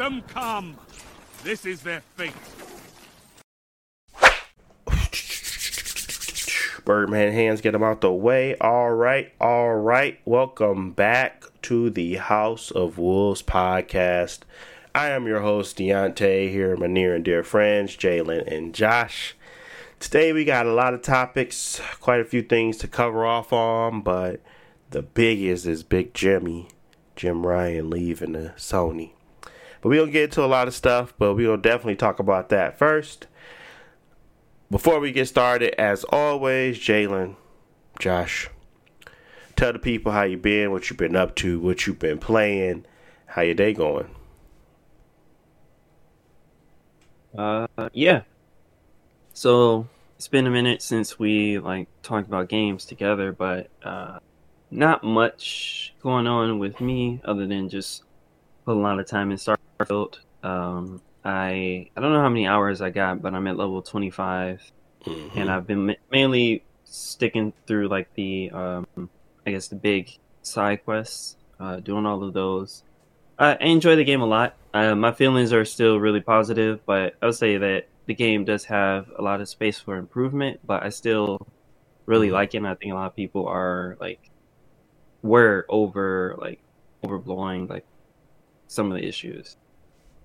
them come. This is their fate. Birdman hands, get them out the way. All right. Welcome back to the House of Wolves podcast. I am your host, Deontay, here with my near and dear friends, Jalen and Josh. Today we got a lot of topics, quite a few things to cover off on, but the biggest is Big Jim Ryan leaving the Sony. But we don't get into a lot of stuff, but we will definitely talk about that first. Before we get started, as always, Jalen, Josh, tell the people how you been, what you've been up to, what you've been playing, how your day going. Yeah. So it's been a minute since we talked about games together, but not much going on with me other than just put a lot of time in Starfield. I don't know how many hours I got, but I'm at level 25, mm-hmm. and I've been mainly sticking through the the big side quests, doing all of those. I enjoy the game a lot. My feelings are still really positive, but I'll say that the game does have a lot of space for improvement. But I still really like it. And I think a lot of people are overblowing some of the issues.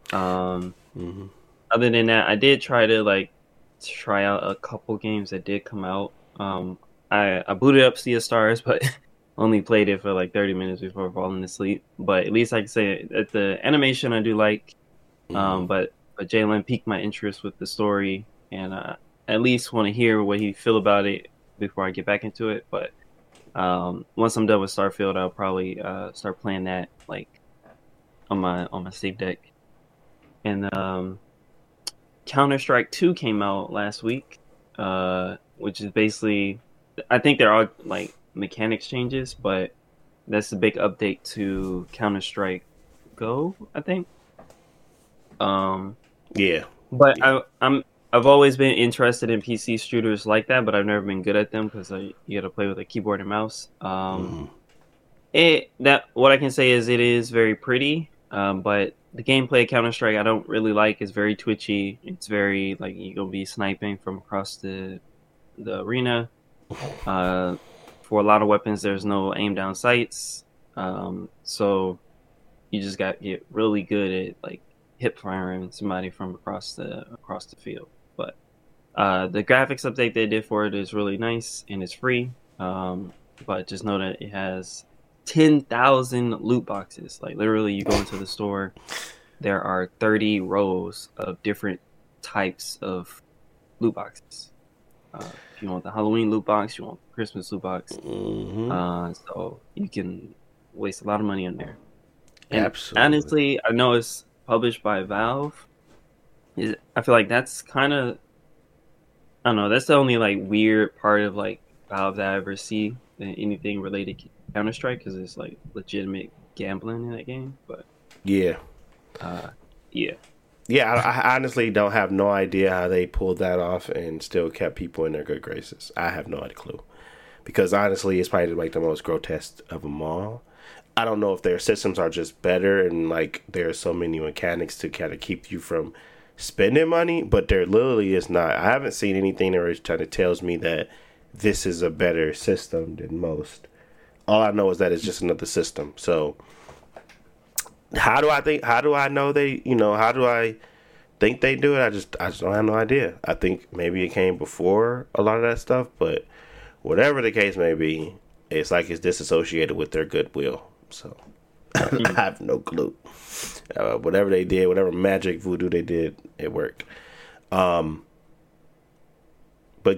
Mm-hmm. Other than that, I did try to try out a couple games that did come out. I booted up Sea of Stars, but only played it for 30 minutes before falling asleep. But at least I can say that the animation I do like. Mm-hmm. But Jalen piqued my interest with the story, and at least want to hear what he feel about it before I get back into it. But once I'm done with Starfield, I'll probably start playing that on my Steam Deck. And Counter-Strike 2 came out last week, which is basically, I think there are mechanics changes, but that's the big update to Counter-Strike Go, I think. Yeah. But yeah. I've always been interested in PC shooters like that, but I've never been good at them because you got to play with a keyboard and mouse. What I can say is it is very pretty, but the gameplay of Counter-Strike I don't really like. It's very twitchy. It's very, you're going to be sniping from across the arena. For a lot of weapons, there's no aim-down sights. So you just got to get really good at, hip-firing somebody from across the field. But the graphics update they did for it is really nice, and it's free. But just know that it has 10,000 loot boxes. Literally, you go into the store, there are 30 rows of different types of loot boxes. If you want the Halloween loot box, you want the Christmas loot box. Mm-hmm. So you can waste a lot of money on there. And absolutely. Honestly, I know it's published by Valve. I feel like that's kind of, I don't know, that's the only weird part of Valve that I ever see anything related to Counter-Strike, because it's legitimate gambling in that game. But yeah I honestly don't have no idea how they pulled that off and still kept people in their good graces. I have no clue, because honestly it's probably the most grotesque of them all. I don't know if their systems are just better and there are so many mechanics to kind of keep you from spending money, but there literally is not. I haven't seen anything that kind of tells me that this is a better system than most. All I know is that it's just another system. So how do I think they do it? I just don't have no idea. I think maybe it came before a lot of that stuff, but whatever the case may be, it's it's disassociated with their goodwill. So I have no clue. Whatever they did, whatever magic voodoo they did, it worked. But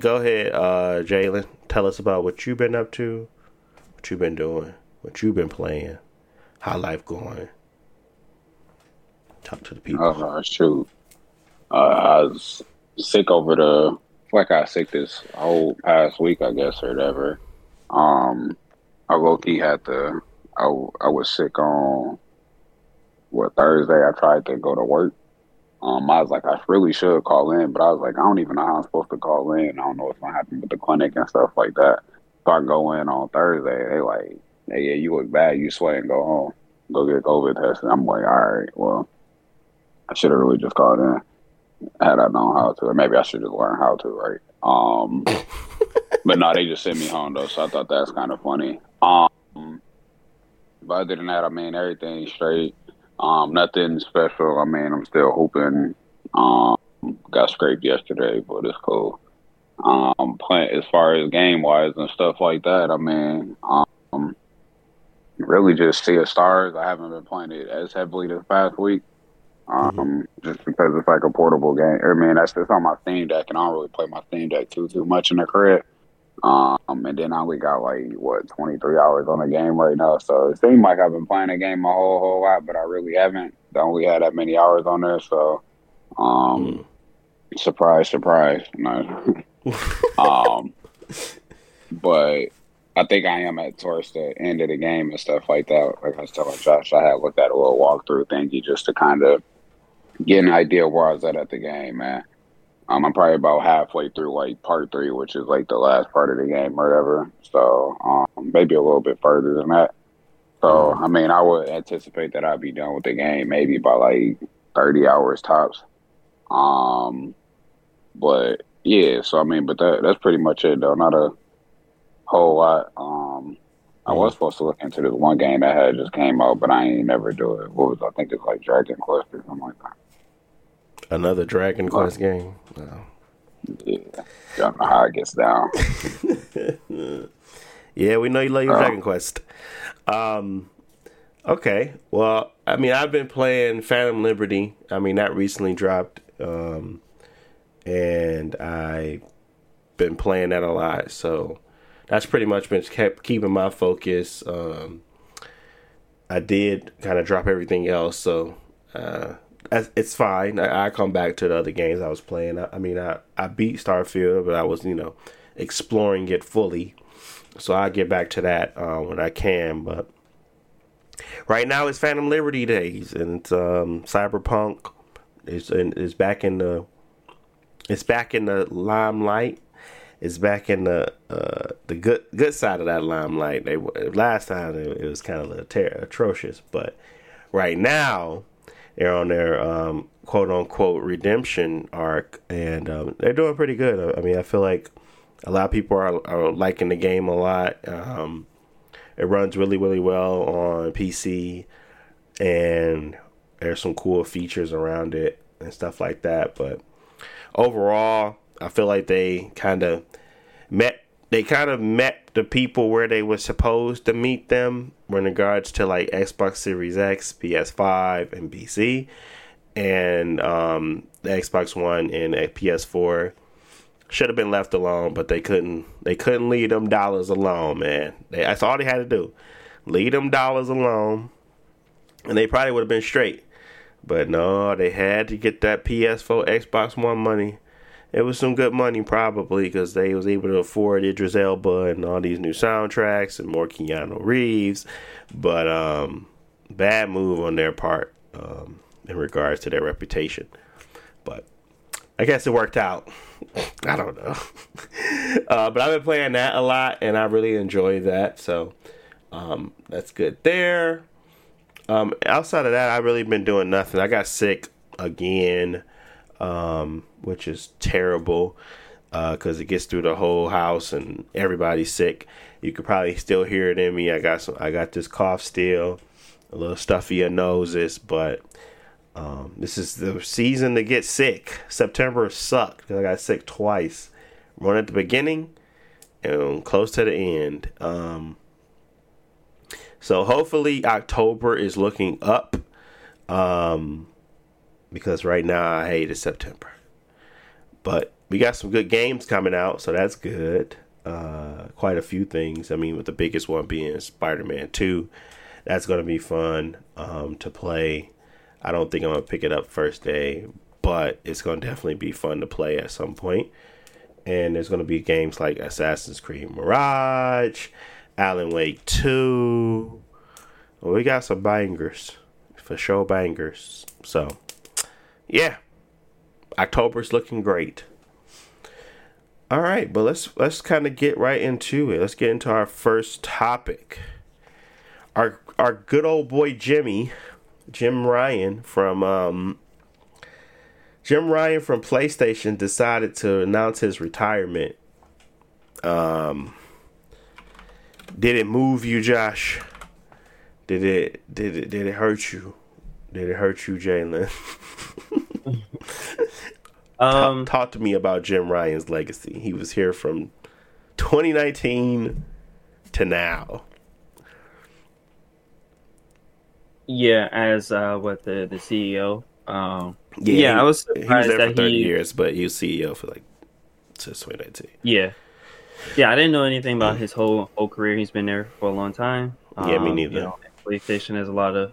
go ahead, Jalen, tell us about what you've been up to. What you been doing? What you been playing? How life going? Talk to the people. Shoot. I was sick over the... I was sick this whole past week, I guess, or whatever. I low-key had to... I was sick on... Thursday? I tried to go to work. I was I really should call in, but I was I don't even know how I'm supposed to call in. I don't know what's going to happen with the clinic and stuff like that. So I go in on Thursday, they hey, yeah, you look bad, you sweat, and go home. Go get COVID tested. I'm all right, well, I should have really just called in had I known how to, or maybe I should just learn how to, right? But no, they just sent me home though, so I thought that's kind of funny. But other than that, I mean, everything's straight. Nothing special. I mean, I'm still hooping. Got scraped yesterday, but it's cool. As far as game wise and stuff like that, I mean, really just Sea of Stars. I haven't been playing it as heavily this past week. Just because it's like a portable game. I mean, that's just on my Steam Deck, and I don't really play my Steam Deck too much in the crib. And then I only got like 23 hours on the game right now. So it seems like I've been playing the game a whole lot, but I really haven't. I only had that many hours on there, so surprise, surprise. No. But I think I am at towards the end of the game and stuff like that. Like I was telling Josh, I had looked at a little walkthrough thingy just to kind of get an idea of where I was at the game, man. I'm probably about halfway through like part 3, which is like the last part of the game or whatever. So maybe a little bit further than that. So I mean, I would anticipate that I'd be done with the game maybe by like 30 hours tops. But yeah, so I mean, but that's pretty much it though. Not a whole lot. I was supposed to look into this one game that had just came out, but I ain't never do it. I think it's like Dragon Quest or something like that. Another Dragon Quest game. Wow. Yeah, I don't know how it gets down. Yeah, we know you love your Dragon Quest. Okay, well, I mean, I've been playing Phantom Liberty. I mean, that recently dropped, and I've been playing that a lot. So that's pretty much been keeping my focus. I did kind of drop everything else, so. It's fine. I come back to the other games I was playing. I mean, I beat Starfield, but I was, exploring it fully. So I'll get back to that when I can. But right now it's Phantom Liberty days, and it's Cyberpunk. It's back in the limelight. It's back in the good side of that limelight. Last time it was kind of atrocious, but right now. They're on their quote-unquote redemption arc, and they're doing pretty good. I mean, I feel like a lot of people are liking the game a lot. It runs really, really well on PC, and there's some cool features around it and stuff like that. But overall, I feel like they kind of met the people where they were supposed to meet them in regards to like Xbox Series X, PS5, and PC, and the Xbox One and PS4 should have been left alone, but they couldn't leave them dollars alone, man. That's all they had to do, leave them dollars alone, and they probably would have been straight. But no, they had to get that PS4, Xbox One money. It was some good money, probably, because they was able to afford Idris Elba and all these new soundtracks and more Keanu Reeves. But bad move on their part in regards to their reputation. But I guess it worked out. I don't know. But I've been playing that a lot, and I really enjoy that. So that's good there. Outside of that, I've really been doing nothing. I got sick again. Which is terrible because it gets through the whole house and everybody's sick. You could probably still hear it in me. I got this cough still, a little stuffier noses, but this is the season to get sick. September sucked because I got sick twice, one at the beginning and close to the end. So hopefully October is looking up. Because right now I hate it September. But we got some good games coming out, so that's good. Quite a few things. I mean, with the biggest one being Spider-Man 2. That's going to be fun to play. I don't think I'm going to pick it up first day, but it's going to definitely be fun to play at some point. And there's going to be games like Assassin's Creed Mirage, Alan Wake 2. Well, we got some bangers. For sure, bangers. So... yeah, October's looking great. All right, but let's kind of get right into it. Let's get into our first topic. Our good old boy Jim Ryan from Jim Ryan from PlayStation decided to announce his retirement. Did it move you, Josh? Did it hurt you? Did it hurt you, Jalen? Talk to me about Jim Ryan's legacy. He was here from 2019 to now. Yeah, as what the CEO. I was surprised he was there for 30 years, but he was CEO for like since 2019. Yeah, I didn't know anything about his whole career. He's been there for a long time. Me neither. You know, PlayStation has a lot of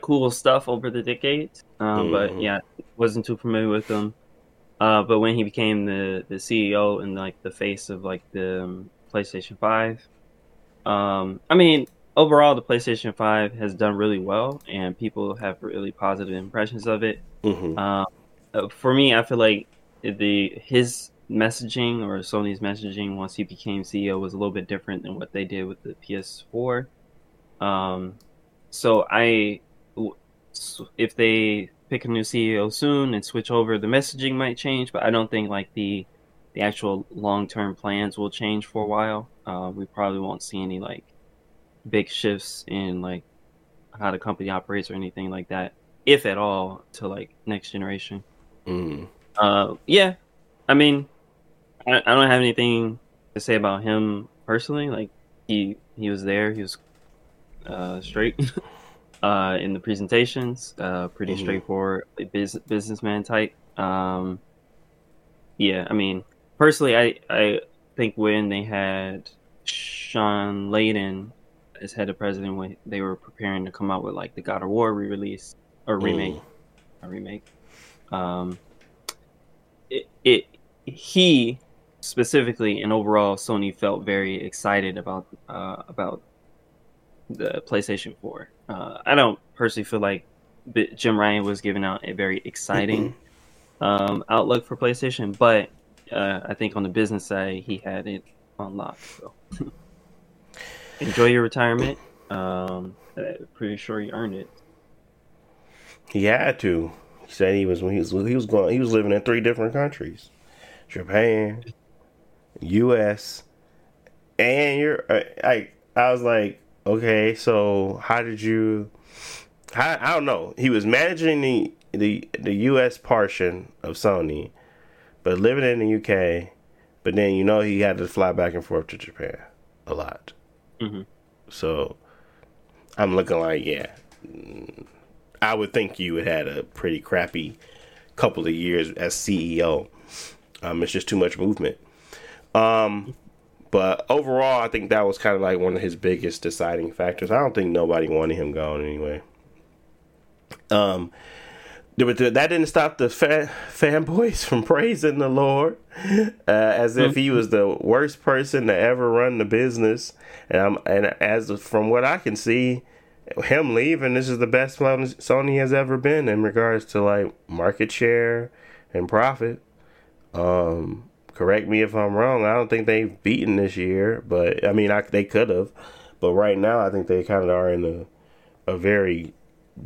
cool stuff over the decades, but yeah, wasn't too familiar with him. But when he became the CEO and like the face of like the PlayStation 5, I mean, overall the PlayStation 5 has done really well, and people have really positive impressions of it. Mm-hmm. For me, I feel like his messaging, or Sony's messaging once he became CEO, was a little bit different than what they did with the PS4. So if they pick a new CEO soon and switch over, the messaging might change, but I don't think like the actual long-term plans will change for a while. We probably won't see any like big shifts in like how the company operates or anything like that, if at all, to like next generation. I mean, I don't have anything to say about him personally. Like he was there, he was straight in the presentations, pretty straightforward, like businessman type. I mean, personally, I think when they had Sean Layden as head of president, when they were preparing to come out with like the God of War re-release or remake, he specifically and overall Sony felt very excited about the PlayStation 4. I don't personally feel like Jim Ryan was giving out a very exciting outlook for PlayStation, but I think on the business side he had it unlocked. So enjoy your retirement. I'm pretty sure he earned it. He had to. He said he was living in 3 different countries: Japan, U.S., and I was like, okay, so how did you? I don't know. He was managing the U.S. portion of Sony, but living in the U.K. But then he had to fly back and forth to Japan a lot. Mm-hmm. So I'm looking like, yeah, I would think you had a pretty crappy couple of years as CEO. It's just too much movement. But overall, I think that was kind of like one of his biggest deciding factors. I don't think nobody wanted him gone anyway. But that didn't stop the fanboys from praising the Lord as if he was the worst person to ever run the business. And as from what I can see, him leaving, this is the best Sony has ever been in regards to like market share and profit. Correct me if I'm wrong. I don't think they've beaten this year, but I mean, they could have. But right now, I think they kind of are in a very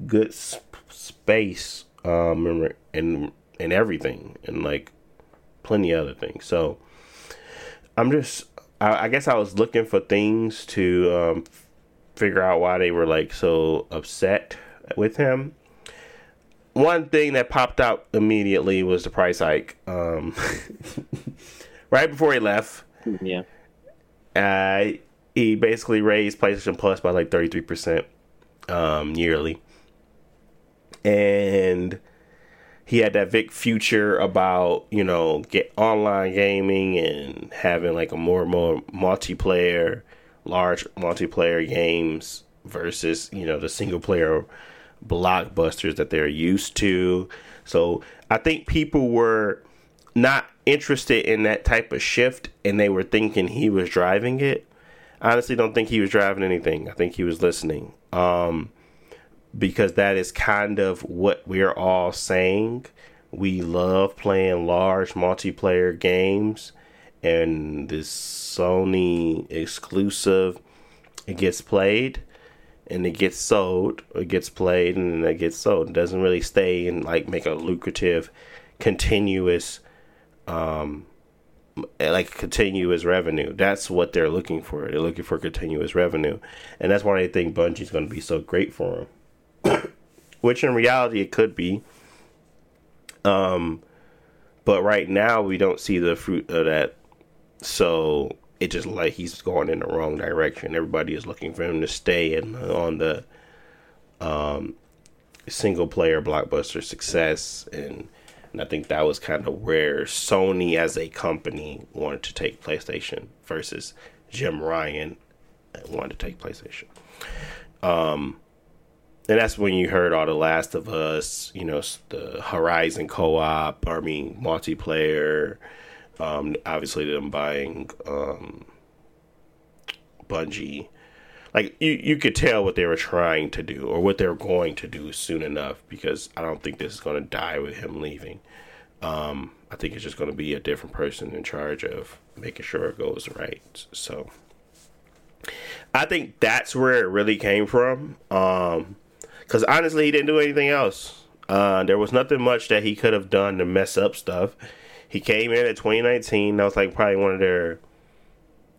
good space and everything, and like plenty of other things. So I'm just, I guess I was looking for things to figure out why they were like so upset with him. One thing that popped out immediately was the price hike. Right before he left, he basically raised PlayStation Plus by like 33% yearly, and he had that big future about get online gaming and having like a more multiplayer, large multiplayer games versus the single player blockbusters that they're used to. So I think people were not interested in that type of shift, and they were thinking he was driving it. I honestly don't think he was driving anything. I think he was listening, because that is kind of what we're all saying. We love playing large multiplayer games, and this Sony exclusive, it gets played. and it gets sold, or it gets played, and then it gets sold. It doesn't really stay and like make a lucrative, continuous, continuous revenue. That's what they're looking for. They're looking for continuous revenue, and that's why they think Bungie's going to be so great for them. Which in reality it could be. But right now we don't see the fruit of that. So it just like he's going in the wrong direction. Everybody is looking for him to stay in on the single player blockbuster success, and I think that was kind of where Sony as a company wanted to take PlayStation versus Jim Ryan wanted to take PlayStation. And that's when you heard all The Last of Us, you know, the Horizon co-op, multiplayer. Obviously, them buying Bungie. Like, you could tell what they were trying to do or what they're going to do soon enough, because I don't think this is going to die with him leaving. I think it's just going to be a different person in charge of making sure it goes right. So, I think that's where it really came from. Because honestly, he didn't do anything else. There was nothing much that he could have done to mess up stuff. He came in at 2019. That was like probably one of their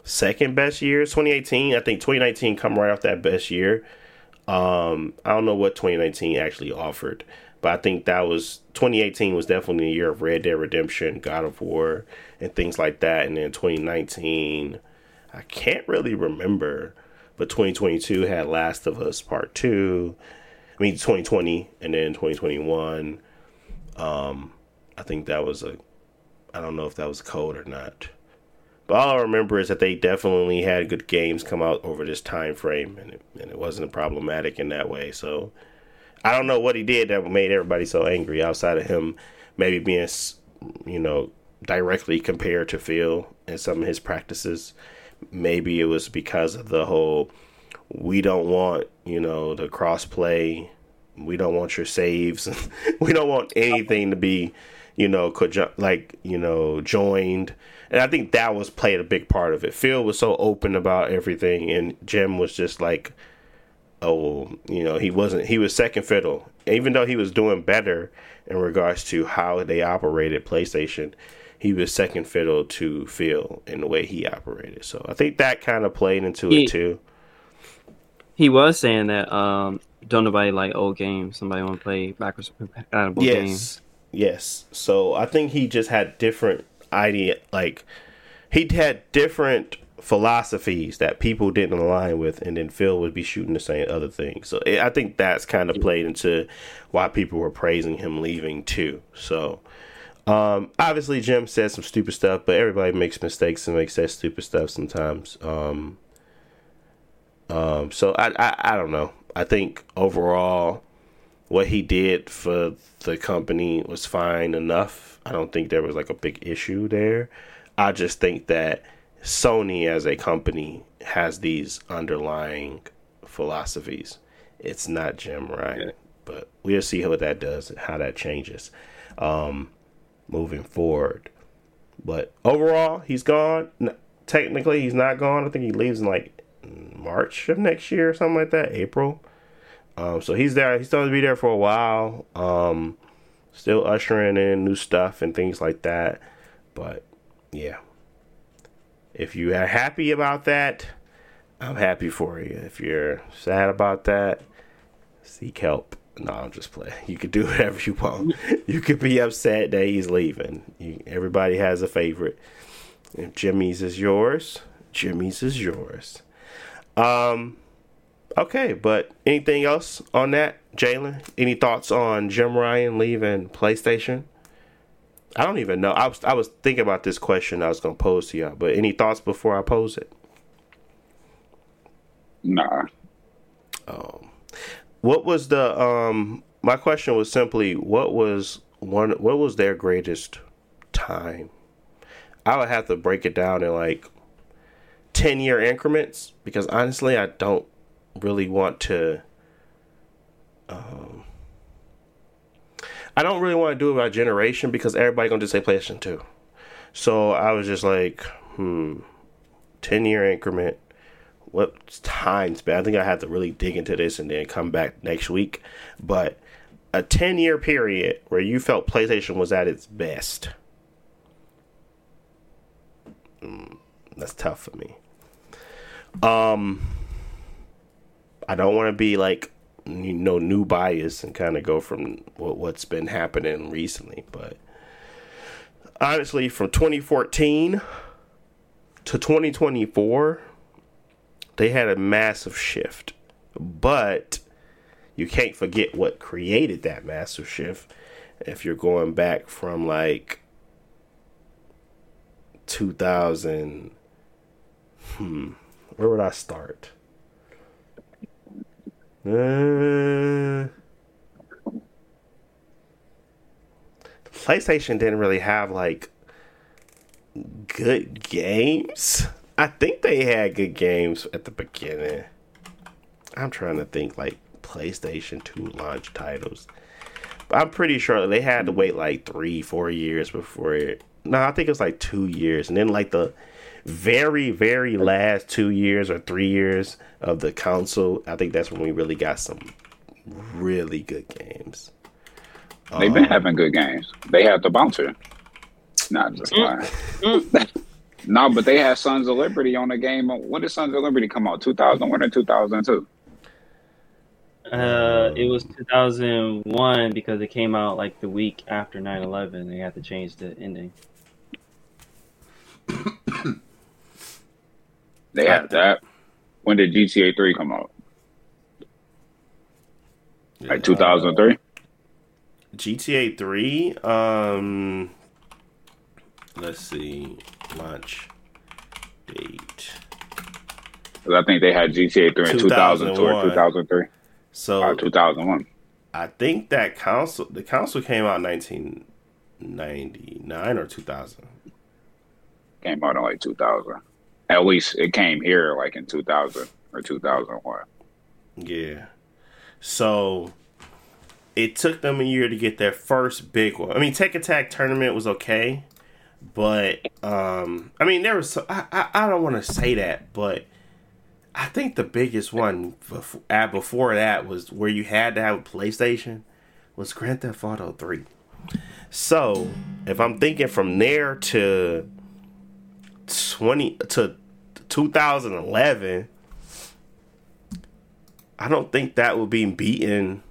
second best years. 2018, I think 2019 come right off that best year. I don't know what 2019 actually offered, but I think that was 2018 was definitely a year of Red Dead Redemption, God of War, and things like that. And then 2019, I can't really remember, but 2022 had Last of Us Part 2. 2020 and then 2021. I think that was I don't know if that was code or not. But all I remember is that they definitely had good games come out over this time frame, and it wasn't problematic in that way. So I don't know what he did that made everybody so angry outside of him maybe being, you know, directly compared to Phil and some of his practices. Maybe it was because of the whole, we don't want, you know, the cross play. We don't want your saves. We don't want anything to be, you know, joined. And I think that was played a big part of it. Phil was so open about everything, and Jim was just like, oh, you know, he was second fiddle. Even though he was doing better in regards to how they operated PlayStation, he was second fiddle to Phil in the way he operated. So I think that kind of played into it too. He was saying that, don't nobody like old games. Somebody want to play backwards compatible games. Yes. So I think he just had different idea. Like, he had different philosophies that people didn't align with, and then Phil would be shooting the same other things. So I think that's kind of played into why people were praising him leaving too. So obviously Jim said some stupid stuff, but everybody makes mistakes and makes that stupid stuff sometimes. So I don't know. I think overall, what he did for the company was fine enough. I don't think there was like a big issue there. I just think that Sony as a company has these underlying philosophies. It's not Jim Ryan, but we'll see what that does and how that changes moving forward. But overall, he's gone. Technically, he's not gone. I think he leaves in like March of next year or something like that, April. So he's there. He's going to be there for a while. Still ushering in new stuff and things like that. But yeah, if you are happy about that, I'm happy for you. If you're sad about that, seek help. No, I'm just playing. You can do whatever you want. You could be upset that he's leaving. Everybody has a favorite. If Jimmy's is yours, Jimmy's is yours. Okay, but anything else on that, Jalen? Any thoughts on Jim Ryan leaving PlayStation? I don't even know. I was thinking about this question I was going to pose to y'all, but any thoughts before I pose it? Nah. What was the my question was simply, what was their greatest time? I would have to break it down in like 10-year increments, because honestly, I don't really want to I don't really want to do it by generation, because everybody gonna just say PlayStation 2. So I was just like 10-year increment, what time's been? I think I have to really dig into this and then come back next week. But a 10-year period where you felt PlayStation was at its best. That's tough for me. I don't want to be like, you know, new bias and kind of go from what's been happening recently, but honestly, from 2014 to 2024, they had a massive shift, but you can't forget what created that massive shift. If you're going back from like 2000, where would I start? PlayStation didn't really have like good games. I think they had good games at the beginning. I'm trying to think like PlayStation 2 launch titles. But I'm pretty sure they had to wait like 3-4 years before it. No, I think it was like 2 years. And then like the very, very last 2 years or 3 years of the console, I think that's when we really got some really good games. They've been having good games. They have the bouncer. Not just lying. No, but they had Sons of Liberty on the game. When did Sons of Liberty come out? 2001 or 2002? It was 2001 because it came out like the week after 9/11. They had to change the ending. They had that. When did GTA 3 come out? Like 2003? GTA 3? Let's see. Launch date. I think they had GTA 3 in 2002 or 2003. So 2001. I think that the console came out in 1999 or 2000. Came out in like 2000. At least it came here like in 2000 or 2001. Yeah. So it took them a year to get their first big one. I mean, Tech Attack Tournament was okay, but I mean, there was some, I don't want to say that, but I think the biggest one before that was where you had to have a PlayStation was Grand Theft Auto 3. So if I'm thinking from there to 2011, I don't think that would be beaten.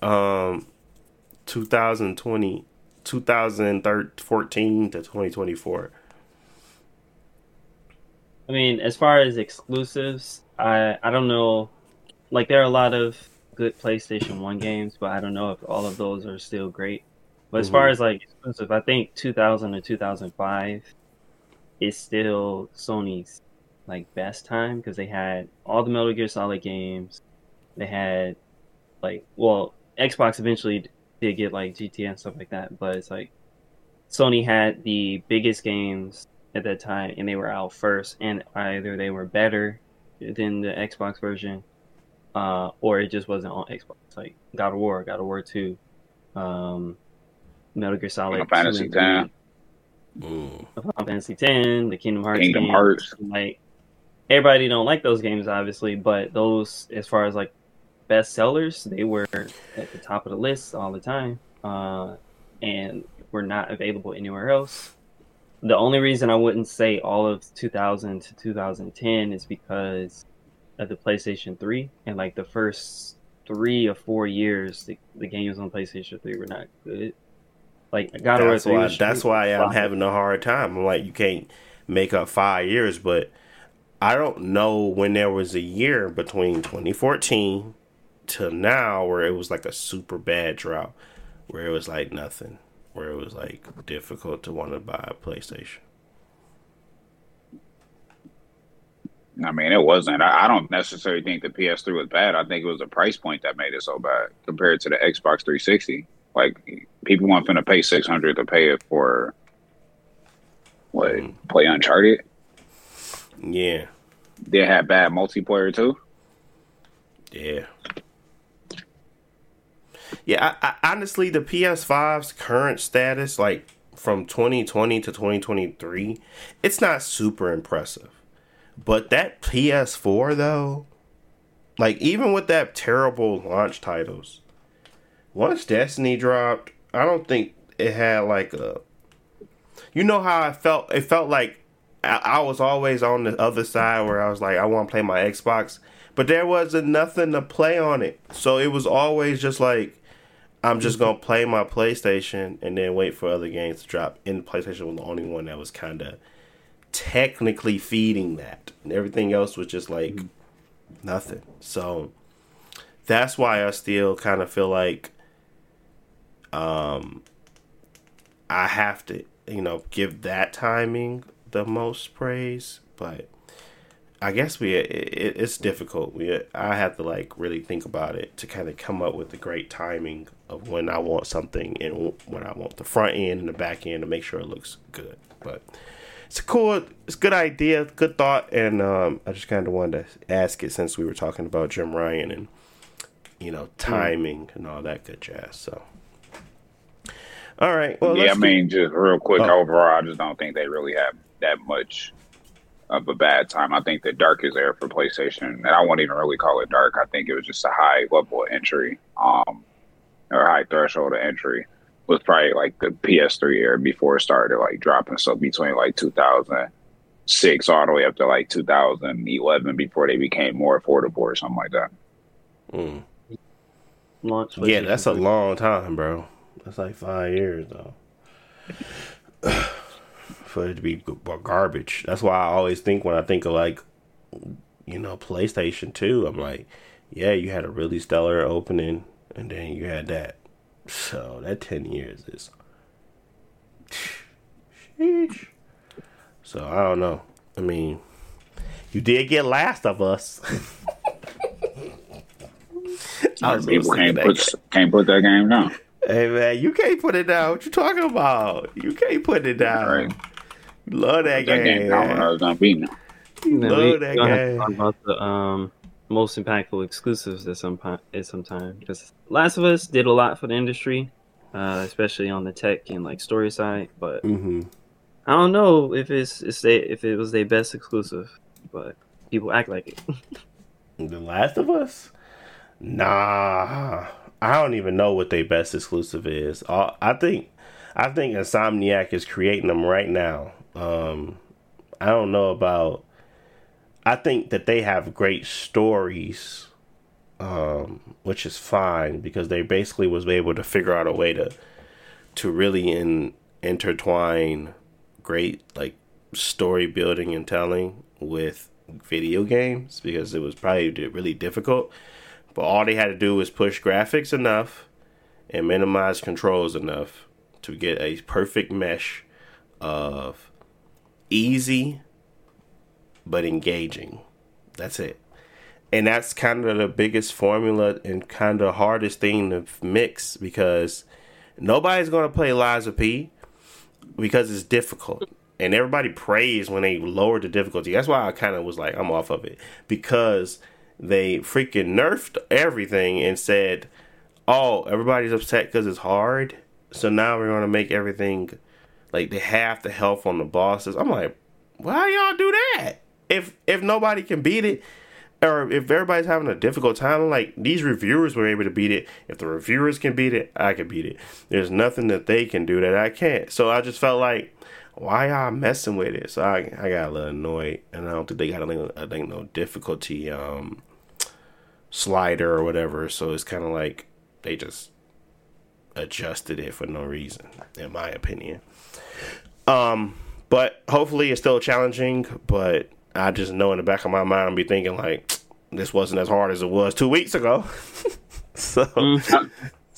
2014 to 2024. I mean, as far as exclusives, I don't know. Like, there are a lot of good PlayStation 1 games, but I don't know if all of those are still great. But as far as like exclusive, I think 2000 to 2005 is still Sony's like best time because they had all the Metal Gear Solid games. They had like, well, Xbox eventually did get like GTA and stuff like that, but it's like Sony had the biggest games at that time and they were out first, and either they were better than the Xbox version or it just wasn't on Xbox. Like God of War, God of War 2, Metal Gear Solid, Fantasy 10, Fantasy 10, the Kingdom Hearts. Like everybody don't like those games obviously, but those as far as like best sellers, they were at the top of the list all the time and were not available anywhere else. The only reason I wouldn't say all of 2000 to 2010 is because of the PlayStation 3 and like the first 3 or 4 years the games on PlayStation 3 were not good. Like God of War 3. That's why I'm having a hard time. I'm like, you can't make up 5 years, but I don't know when there was a year between 2014 till now where it was like a super bad drought, where it was like nothing, where it was like difficult to want to buy a PlayStation. I mean, it wasn't. I don't necessarily think the PS3 was bad. I think it was the price point that made it so bad compared to the Xbox 360. Like, people weren't finna pay $600 to pay it for what? Play Uncharted? Yeah. They had bad multiplayer too? Yeah. Yeah, I honestly, the PS5's current status, like from 2020 to 2023, it's not super impressive. But that PS4, though, like, even with that terrible launch titles, once Destiny dropped, I don't think it had, like, a... You know how I felt? It felt like I was always on the other side where I was like, I want to play my Xbox. But there wasn't nothing to play on it. So it was always just like, I'm just going to play my PlayStation and then wait for other games to drop. And PlayStation was the only one that was kind of technically feeding that. And everything else was just like nothing. So that's why I still kind of feel like I have to, you know, give that timing the most praise. But I guess it's difficult. I have to like really think about it to kind of come up with the great timing of when I want something and when I want the front end and the back end to make sure it looks good. But it's cool. It's a good idea. Good thought. And I just kind of wanted to ask it since we were talking about Jim Ryan and, you know, timing and all that good jazz. So. All right. Well, yeah, I mean, just real quick, overall, I just don't think they really have that much of a bad time. I think the darkest era for PlayStation, and I won't even really call it dark. I think it was just a high level of entry, or high threshold of entry, was probably like the PS3 era before it started like dropping. So between like 2006 all the way up to like 2011 before they became more affordable or something like that. Mm. Yeah, that's a long time, bro. That's like 5 years, though. For it to be garbage. That's why I always think when I think of, like, you know, PlayStation 2, I'm like, yeah, you had a really stellar opening, and then you had that. So, that 10 years is... Sheesh. So, I don't know. I mean, you did get Last of Us. People can't put that game down. Hey, man, you can't put it down. What you talking about? You can't put it down. Right. Love that game. Love that game. Talk about the most impactful exclusives at some time. Because Last of Us did a lot for the industry, especially on the tech and like story side. But I don't know if it was their best exclusive. But people act like it. The Last of Us? Nah. I don't even know what their best exclusive is. I think Insomniac is creating them right now. I don't know about... I think that they have great stories, which is fine because they basically was able to figure out a way to really intertwine great like story building and telling with video games because it was probably really difficult. But all they had to do was push graphics enough and minimize controls enough to get a perfect mesh of easy but engaging. That's it. And that's kind of the biggest formula and kind of hardest thing to mix because nobody's going to play Lies of P because it's difficult. And everybody praised when they lowered the difficulty. That's why I kind of was like, I'm off of it because... They freaking nerfed everything and said, oh, everybody's upset because it's hard. So now we're going to make everything like they have the health on the bosses. I'm like, why y'all do that? If nobody can beat it or if everybody's having a difficult time, like these reviewers were able to beat it. If the reviewers can beat it, I can beat it. There's nothing that they can do that I can't. So I just felt like, why y'all messing with it? So I got a little annoyed, and I don't think they got no difficulty slider or whatever. So it's kind of like they just adjusted it for no reason, in my opinion. But hopefully it's still challenging. But I just know in the back of my mind, I'll be thinking like, this wasn't as hard as it was 2 weeks ago. So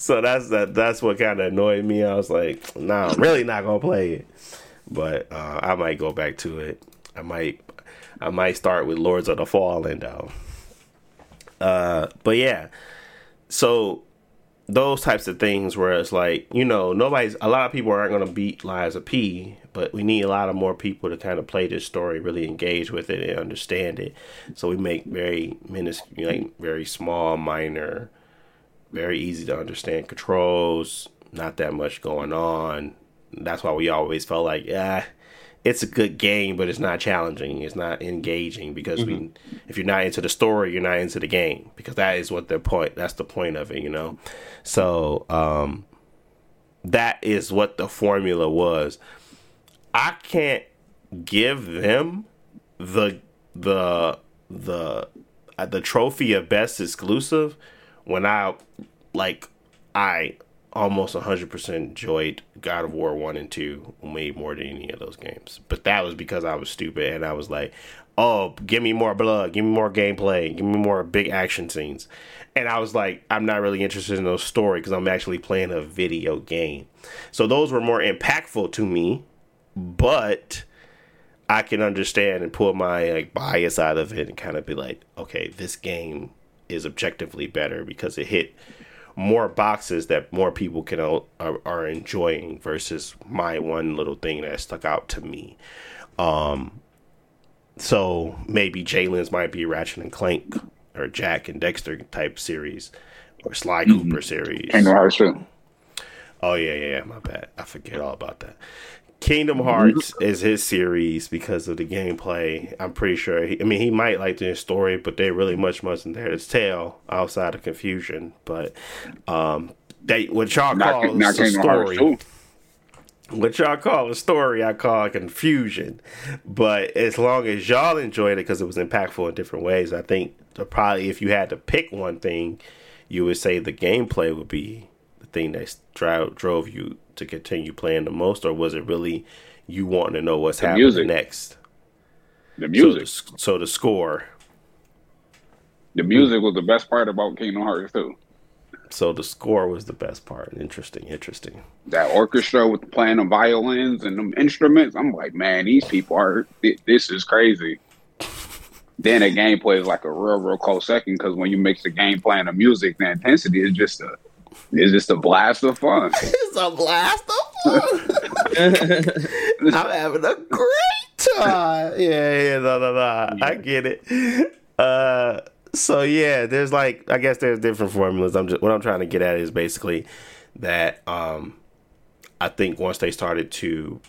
that's what kind of annoyed me. I was like, nah, I'm really not gonna play it. But I might go back to it. I might start with Lords of the Fallen though. But yeah, so those types of things where it's like, you know, a lot of people aren't going to beat Lies of P, but we need a lot of more people to kind of play this story, really engage with it and understand it. So we make very small, minor, very easy to understand controls, not that much going on. That's why we always felt like, it's a good game, but it's not challenging. It's not engaging because if you're not into the story, you're not into the game, because that is what their point. That's the point of it, you know? So that is what the formula was. I can't give them the trophy of best exclusive when I almost 100% enjoyed God of War 1 and 2 way more than any of those games. But that was because I was stupid and I was like, oh, give me more blood, give me more gameplay, give me more big action scenes. And I was like, I'm not really interested in those story because I'm actually playing a video game. So those were more impactful to me, but I can understand and pull my bias out of it and kind of be like, okay, this game is objectively better because it hit more boxes that more people can are enjoying versus my one little thing that stuck out to me. So maybe Jalen's might be Ratchet and Clank or Jack and Dexter type series or Sly Cooper series. Kingdom Hearts 2. Oh yeah, my bad. I forget all about that. Kingdom Hearts is his series because of the gameplay. I'm pretty sure. He might like the story, but there really much in there to tell outside of confusion. But what y'all call a story, I call confusion. But as long as y'all enjoyed it because it was impactful in different ways, I think probably if you had to pick one thing, you would say the gameplay would be the thing that drove you to continue playing the most, or was it really you wanting to know what's happening next? The music. So the score. The music was the best part about Kingdom Hearts 2. So the score was the best part. Interesting. That orchestra with playing the violins and them instruments. I'm like, man, these people are, this is crazy. Then the gameplay is like a real close second, because when you mix the gameplay and the music, the intensity is just a blast of fun. It's a blast of fun. I'm having a great time. Yeah. I get it. There's I guess there's different formulas. What I'm trying to get at is basically that I think once they started to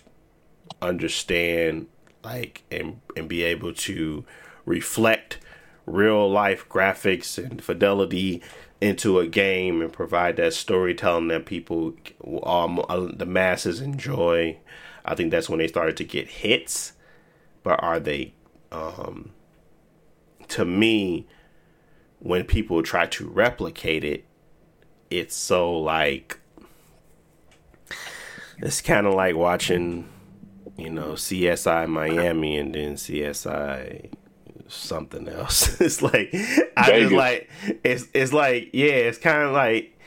understand and be able to reflect real life graphics and fidelity into a game and provide that storytelling that people, the masses, enjoy. I think that's when they started to get hits. But are they, to me, when people try to replicate it, it's so it's kind of like watching, CSI Miami and then CSI something else. It's it's kind of like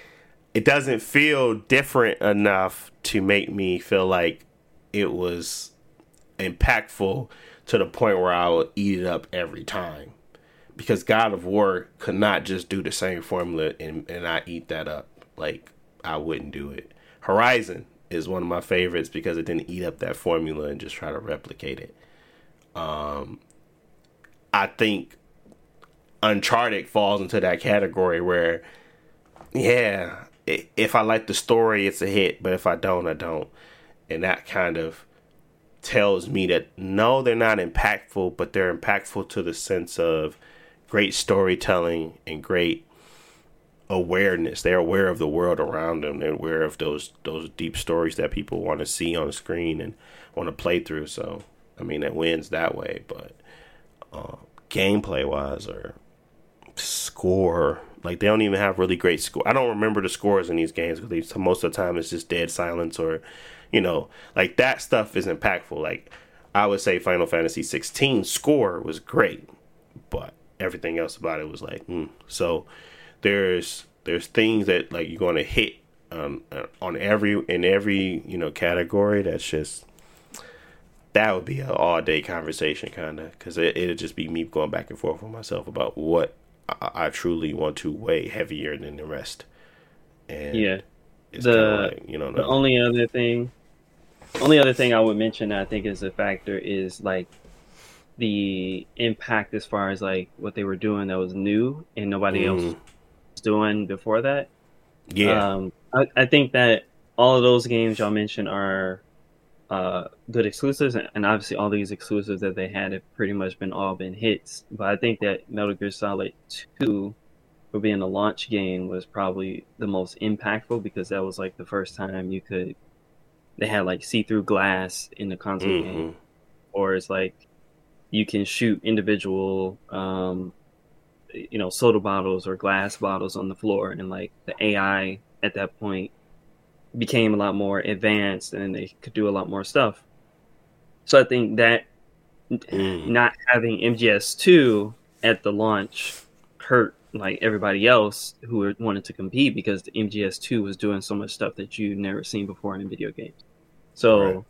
it doesn't feel different enough to make me feel like it was impactful to the point where I would eat it up every time, because God of War could not just do the same formula and I eat that up. I wouldn't do it. Horizon is one of my favorites because it didn't eat up that formula and just try to replicate it. I think Uncharted falls into that category where, if I like the story, it's a hit. But if I don't, I don't. And that kind of tells me that, no, they're not impactful, but they're impactful to the sense of great storytelling and great awareness. They're aware of the world around them. They're aware of those deep stories that people want to see on the screen and want to play through. So, it wins that way, but gameplay wise or score, they don't even have really great score. I don't remember the scores in these games because most of the time it's just dead silence or that stuff is impactful. I would say Final Fantasy 16 score was great, but everything else about it was so there's things that you're going to hit on every category. That's just, that would be an all-day conversation, kind of, because it'd just be me going back and forth with myself about what I truly want to weigh heavier than the rest. And it's the only other thing I would mention that I think is a factor is the impact as far as what they were doing that was new and nobody else was doing before that. I think that all of those games y'all mentioned are good exclusives, and obviously all these exclusives that they had have pretty much been all been hits. But I think that Metal Gear Solid 2, for being a launch game, was probably the most impactful, because that was like the first time you could, they had like see-through glass in the console game, or it's like you can shoot individual soda bottles or glass bottles on the floor, and like the AI at that point became a lot more advanced and they could do a lot more stuff. So I think that not having MGS2 at the launch hurt like everybody else who wanted to compete, because the MGS2 was doing so much stuff that you've never seen before in video games. So right.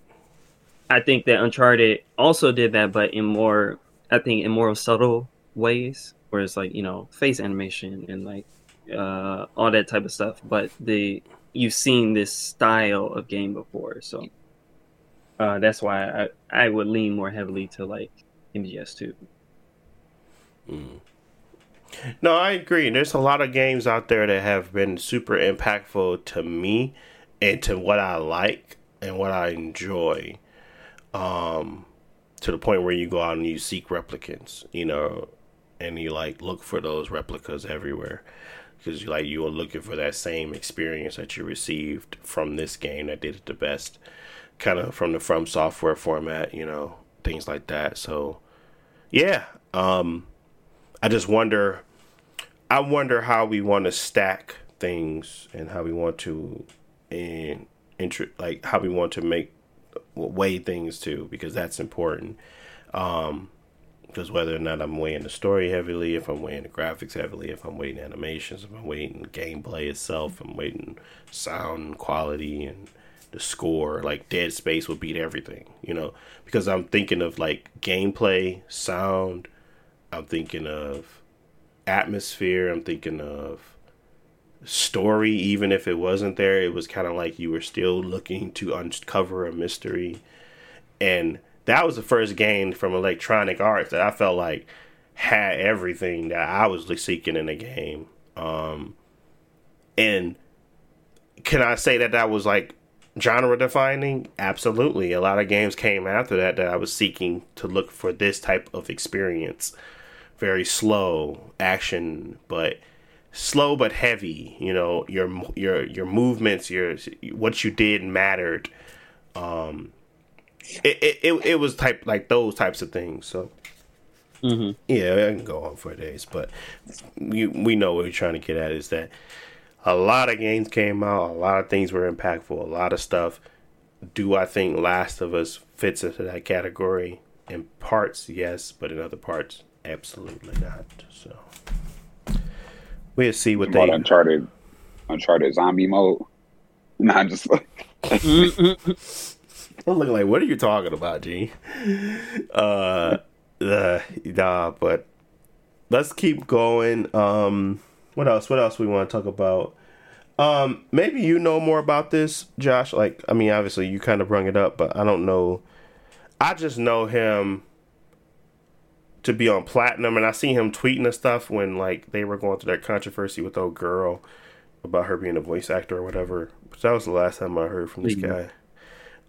I think that Uncharted also did that, but in more subtle ways, where it's like, face animation and like all that type of stuff. But you've seen this style of game before. So that's why I would lean more heavily to like MGS2. No, I agree. There's a lot of games out there that have been super impactful to me and to what I like and what I enjoy, to the point where you go out and you seek replicants, and you like look for those replicas everywhere, because you are looking for that same experience that you received from this game that did it the best, kind of from the From Software format, things like that. So yeah, I just wonder. I wonder how we want to stack things, and how we want to, how we want to weigh things too, because that's important. Because whether or not I'm weighing the story heavily, if I'm weighing the graphics heavily, if I'm weighing animations, if I'm weighing gameplay itself, I'm weighing sound quality and the score. Like Dead Space will beat everything, because I'm thinking of like gameplay, sound. I'm thinking of atmosphere. I'm thinking of story. Even if it wasn't there, it was kind of like you were still looking to uncover a mystery. And that was the first game from Electronic Arts that I felt like had everything that I was seeking in a game. And can I say that was like genre defining? Absolutely. A lot of games came after that I was seeking to look for this type of experience. Very slow action, but slow but heavy. Your movements, what you did mattered. It was those types of things. So yeah, I can go on for days, but we know what we're trying to get at is that a lot of games came out, a lot of things were impactful, a lot of stuff. Do I think Last of Us fits into that category? In parts, yes, but in other parts, absolutely not. So we'll see what they... Uncharted zombie mode? Nah, I'm just like... I'm looking like, what are you talking about, G? But let's keep going. What else we want to talk about? Maybe you know more about this, Josh. Obviously you kind of brung it up, but I don't know. I just know him to be on Platinum, and I see him tweeting and stuff when they were going through that controversy with old girl about her being a voice actor or whatever. That was the last time I heard from this guy.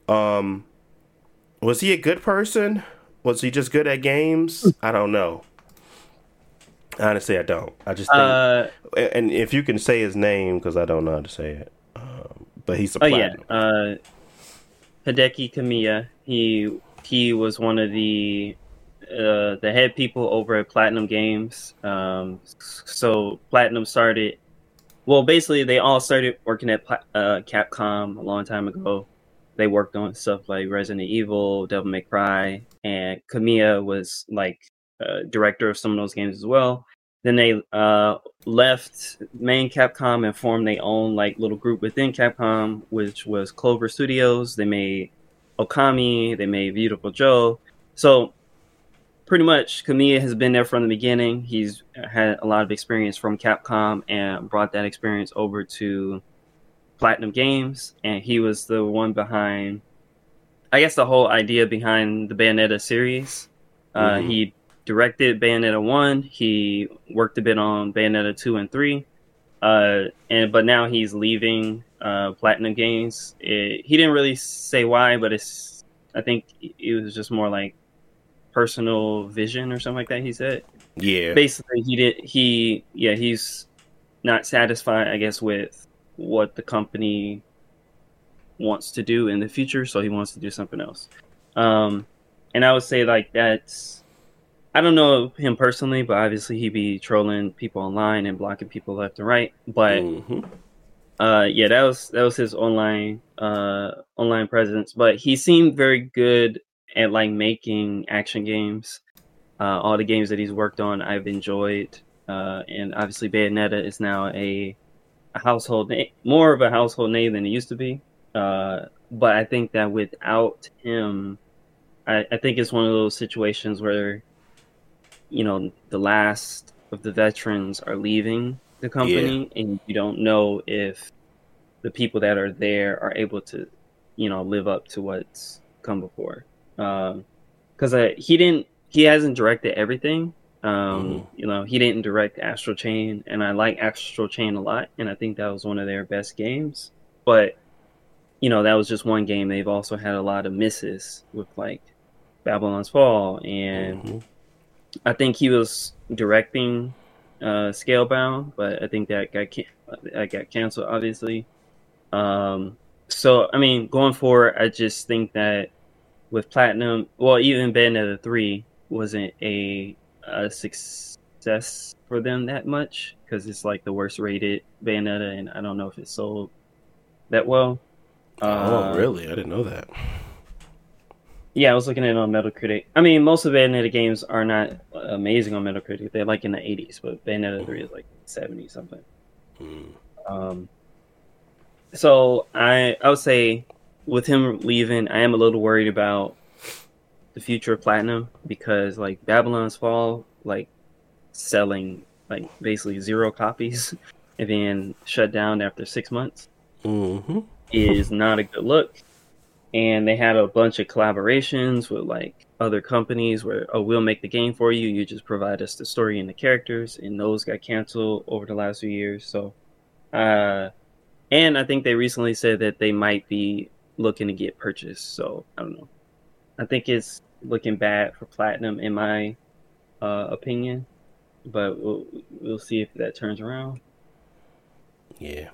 Was he a good person? Was he just good at games? I don't know. Honestly, I don't. I just think, and if you can say his name, because I don't know how to say it, but he's a platinum. Hideki Kamiya. He was one of the head people over at Platinum Games. So Platinum started. Well, basically, they all started working at Capcom a long time ago. They worked on stuff like Resident Evil, Devil May Cry, and Kamiya was director of some of those games as well. Then they left main Capcom and formed their own little group within Capcom, which was Clover Studios. They made Okami, they made Beautiful Joe. So pretty much Kamiya has been there from the beginning. He's had a lot of experience from Capcom and brought that experience over to Platinum Games, and he was the one behind, I guess, the whole idea behind the Bayonetta series. He directed Bayonetta 1. He worked a bit on Bayonetta 2 and 3. But now he's leaving Platinum Games. He didn't really say why, but it's I think it was just more like personal vision or something like that, he said. Yeah. Basically, he's not satisfied, I guess, with what the company wants to do in the future, so he wants to do something else. And I would say, like, that's... I don't know him personally, but obviously he'd be trolling people online and blocking people left and right. But that was his online presence. But he seemed very good at like making action games. All the games that he's worked on, I've enjoyed. And obviously, Bayonetta is now a household name, more of a household name than it used to be. But I think that without him, I think it's one of those situations where, you know, the last of the veterans are leaving the company, and you don't know if the people that are there are able to, you know, live up to what's come before. Because he hasn't directed everything. You know, he didn't direct Astral Chain, and I like Astral Chain a lot, and I think that was one of their best games. But, you know, that was just one game. They've also had a lot of misses with, like, Babylon's Fall, and... I think he was directing Scalebound, but I think that got canceled, obviously. So, I mean, going forward, I just think that with Platinum, well, even Bayonetta 3 wasn't a success for them that much, because it's like the worst rated Bayonetta, and I don't know if it sold that well. Oh, really? I didn't know that. Yeah, I was looking at it on Metacritic. I mean, most of Bayonetta games are not amazing on Metacritic. They're like in the 80s, but Bayonetta 3 is like 70-something. So I would say with him leaving, I am a little worried about the future of Platinum, because like Babylon's Fall, like selling like basically zero copies and being shut down after 6 months is not a good look. And they had a bunch of collaborations with like other companies where, oh, we'll make the game for you. You just provide us the story and the characters. And those got canceled over the last few years. So, and I think they recently said that they might be looking to get purchased. So I don't know. I think it's looking bad for Platinum in my opinion, but we'll see if that turns around. Yeah.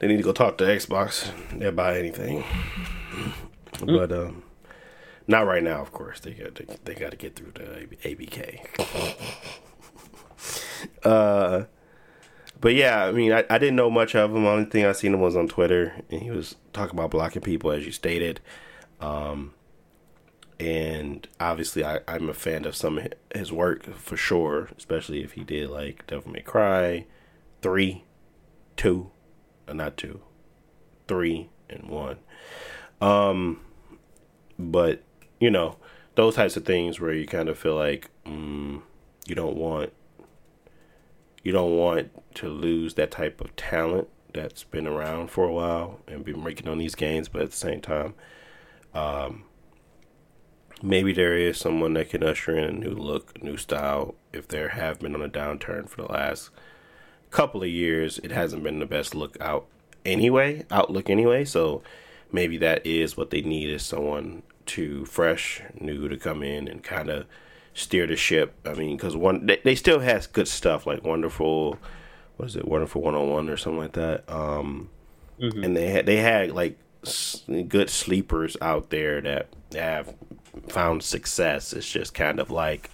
They need to go talk to Xbox. They'll buy anything, but not right now. Of course, they got to get through the ABK. But yeah, I mean, I didn't know much of him. The only thing I seen him was on Twitter, and he was talking about blocking people, as you stated. And obviously, I'm a fan of some of his work for sure, especially if he did like Devil May Cry 3, 2, 3, and 1. But you know, those types of things where you kind of feel like you don't want to lose that type of talent that's been around for a while and been making on these games, but at the same time, maybe there is someone that can usher in a new look, a new style. If there have been on a downturn for the last couple of years, it hasn't been the best outlook anyway, so maybe that is what they need, is someone new to come in and kind of steer the ship. I mean, because they still has good stuff like Wonderful 101 or something like that, and they had like good sleepers out there that have found success. It's just kind of like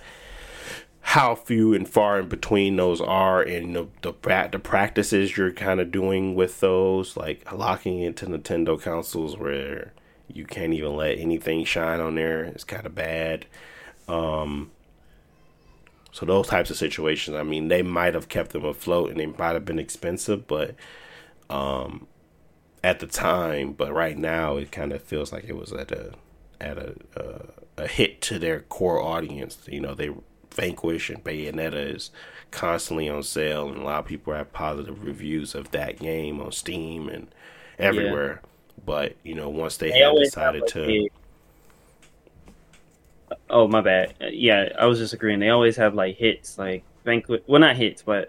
how few and far in between those are, and the practices you're kind of doing with those, like locking into Nintendo consoles where you can't even let anything shine on there. It's kind of bad. So those types of situations, I mean, they might have kept them afloat and they might have been expensive, but at the time, but right now it kind of feels like it was at a hit to their core audience. You know, they Vanquish and Bayonetta is constantly on sale, and a lot of people have positive reviews of that game on Steam and everywhere. Yeah. But you know, once they had decided oh, my bad. Yeah, I was just agreeing. They always have like hits, like Vanquish. Well, not hits, but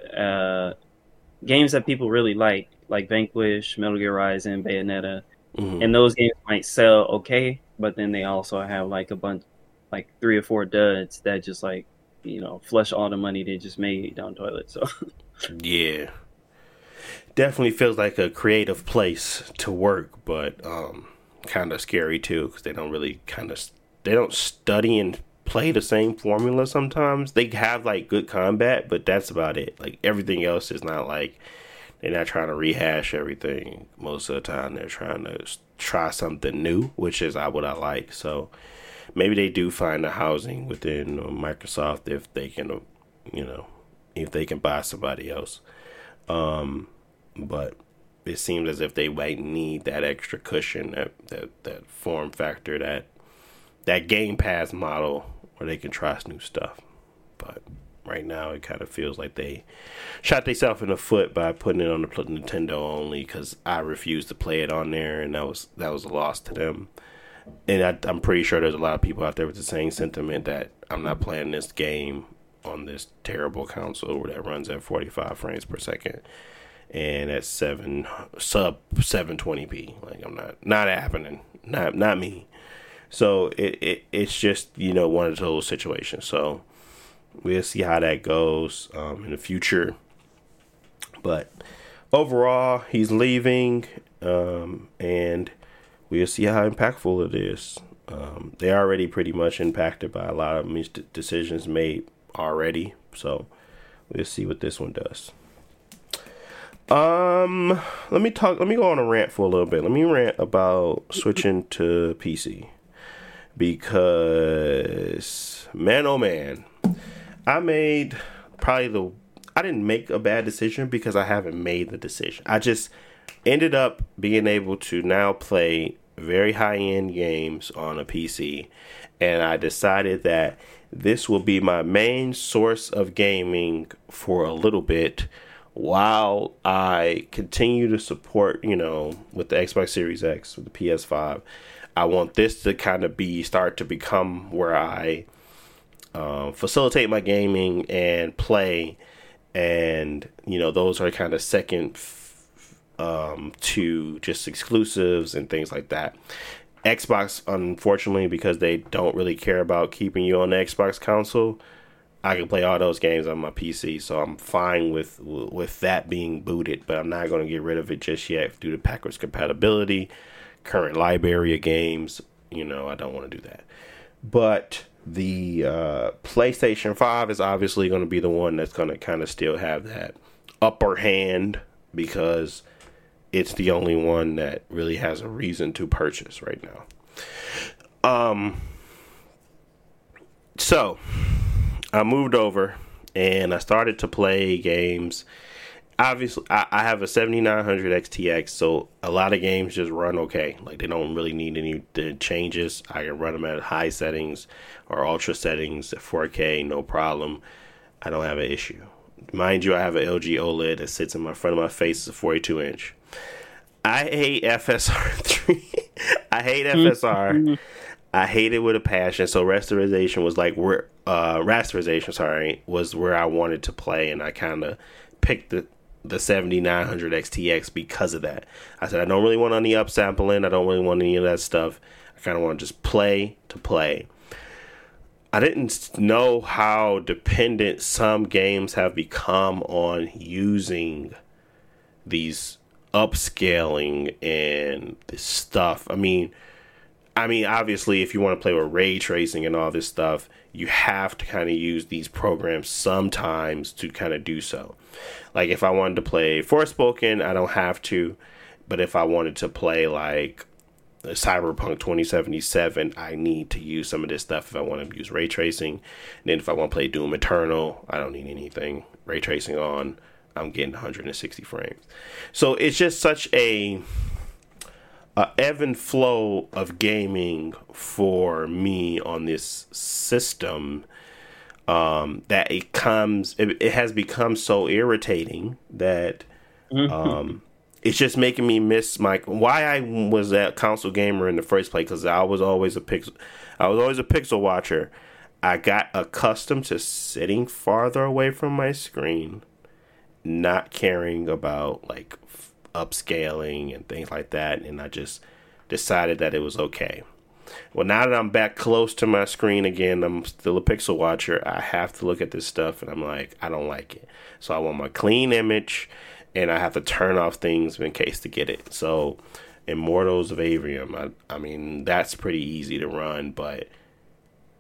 games that people really like Vanquish, Metal Gear Rise, and Bayonetta. Mm-hmm. And those games might sell okay, but then they also have like a bunch, like 3 or 4 duds that just like, you know, flush all the money they just made down the toilet. So yeah, definitely feels like a creative place to work, but kind of scary too, because they don't really they don't study and play the same formula sometimes. They have like good combat, but that's about it. Like everything else is not like, they're not trying to rehash everything. Most of the time they're trying to try something new, which is what I like. So maybe they do find the housing within Microsoft if they can, you know, if they can buy somebody else. But it seems as if they might need that extra cushion, that form factor, that Game Pass model where they can try new stuff. But right now it kind of feels like they shot themselves in the foot by putting it on the Nintendo only, because I refused to play it on there, and that was a loss to them. And I'm pretty sure there's a lot of people out there with the same sentiment that I'm not playing this game on this terrible console that runs at 45 frames per second and at sub 720p. Like, I'm not happening. Not me. So it's just, you know, one of those situations. So we'll see how that goes in the future. But overall, he's leaving, and we'll see how impactful it is. They're already pretty much impacted by a lot of decisions made already. So we'll see what this one does. Let me go on a rant for a little bit. Let me rant about switching to PC, because man, oh man, I didn't make a bad decision, because I haven't made the decision. I just ended up being able to now play very high-end games on a PC, and I decided that this will be my main source of gaming for a little bit, while I continue to support, you know, with the Xbox Series X, with the PS5. I want this to kind of become where I facilitate my gaming and play, and, you know, those are kind of second to just exclusives and things like that. Xbox, unfortunately, because they don't really care about keeping you on the Xbox console, I can play all those games on my PC, so I'm fine with that being booted, but I'm not going to get rid of it just yet due to backwards compatibility, current library of games. You know, I don't want to do that. But the PlayStation 5 is obviously going to be the one that's going to kind of still have that upper hand, because it's the only one that really has a reason to purchase right now. So I moved over and I started to play games. Obviously, I have a 7900 XTX, so a lot of games just run okay. Like, they don't really need any changes. I can run them at high settings or ultra settings at 4K, no problem. I don't have an issue. Mind you, I have an LG OLED that sits in my front of my face. It's a 42 inch. I hate FSR3. I hate FSR. I hate it with a passion. So rasterization was like where was where I wanted to play, and I kind of picked the 7900 XTX because of that. I said I don't really want any upsampling. I don't really want any of that stuff. I kind of want to just play. I didn't know how dependent some games have become on using these upscaling and this stuff. I mean, obviously, if you want to play with ray tracing and all this stuff, you have to kind of use these programs sometimes to kind of do so. Like, if I wanted to play Forspoken, I don't have to. But if I wanted to play, like, Cyberpunk 2077, I need to use some of this stuff if I want to use ray tracing. And then if I want to play Doom Eternal, I don't need anything ray tracing on. I'm getting 160 frames. So it's just such a ebb and flow of gaming for me on this system, that it has become so irritating that it's just making me miss why I was that console gamer in the first place, because I was always a pixel watcher. I got accustomed to sitting farther away from my screen, not caring about like upscaling and things like that, and I just decided that it was okay. Well, now that I'm back close to my screen again, I'm still a pixel watcher. I have to look at this stuff, and I'm like, I don't like it. So I want my clean image, and I have to turn off things in case to get it. So Immortals of Avrium, I mean, that's pretty easy to run, but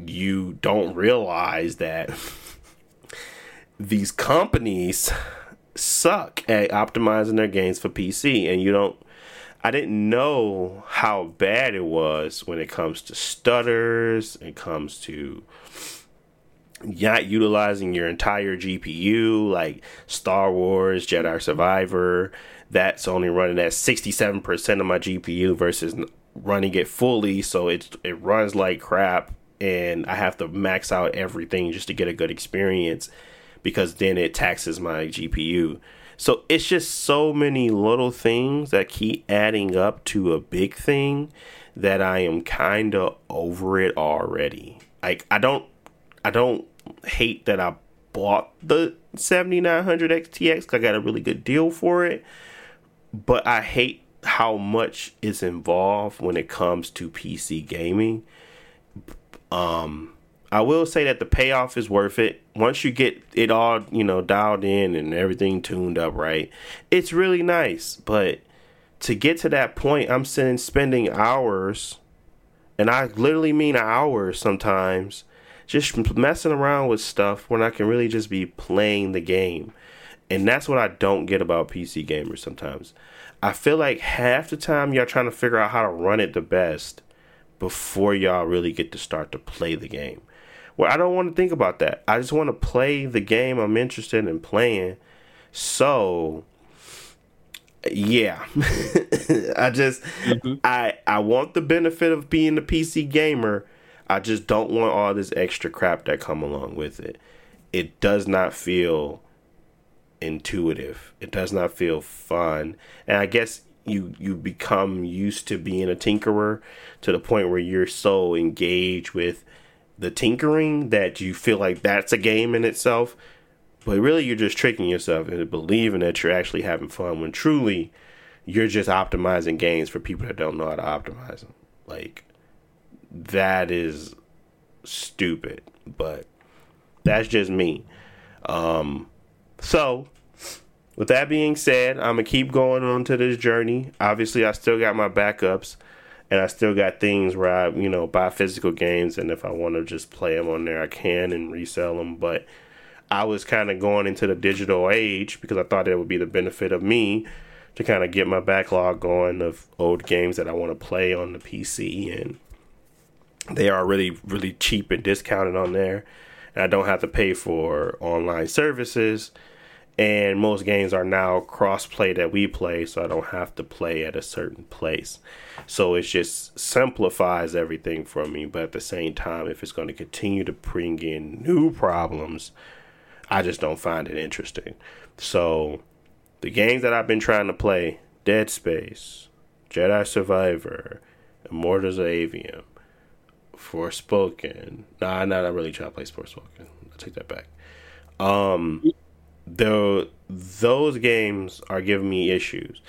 you don't realize that these companies suck at optimizing their games for PC, and you don't. I didn't know how bad it was when it comes to stutters, it comes to not utilizing your entire GPU, like Star Wars, Jedi Survivor. That's only running at 67% of my GPU versus running it fully, so it runs like crap, and I have to max out everything just to get a good experience because then it taxes my GPU. So it's just so many little things that keep adding up to a big thing that I am kind of over it already. Like I don't hate that I bought the 7900 XTX because I got a really good deal for it, but I hate how much is involved when it comes to PC gaming. I will say that the payoff is worth it. Once you get it all, dialed in and everything tuned up right, it's really nice. But to get to that point, I'm spending hours, and I literally mean hours sometimes, just messing around with stuff when I can really just be playing the game. And that's what I don't get about PC gamers sometimes. I feel like half the time y'all trying to figure out how to run it the best before y'all really get to start to play the game. Well, I don't want to think about that. I just want to play the game I'm interested in playing. So, yeah. I want the benefit of being a PC gamer. I just don't want all this extra crap that come along with it. It does not feel intuitive. It does not feel fun. And I guess you become used to being a tinkerer to the point where you're so engaged with the tinkering that you feel like that's a game in itself, but really you're just tricking yourself into believing that you're actually having fun when truly you're just optimizing games for people that don't know how to optimize them. Like, that is stupid, but that's just me. So with that being said, I'm gonna keep going on to this journey. Obviously I still got my backups. And I still got things where I, buy physical games, and if I want to just play them on there, I can and resell them. But I was kind of going into the digital age because I thought it would be the benefit of me to kind of get my backlog going of old games that I want to play on the PC. And they are really, really cheap and discounted on there. And I don't have to pay for online services. And most games are now cross-play that we play, so I don't have to play at a certain place. So it just simplifies everything for me. But at the same time, if it's going to continue to bring in new problems, I just don't find it interesting. So the games that I've been trying to play, Dead Space, Jedi Survivor, Immortals of Avrium, Forspoken. Nah, not really trying to play Forspoken. I'll take that back. Though those games are giving me issues.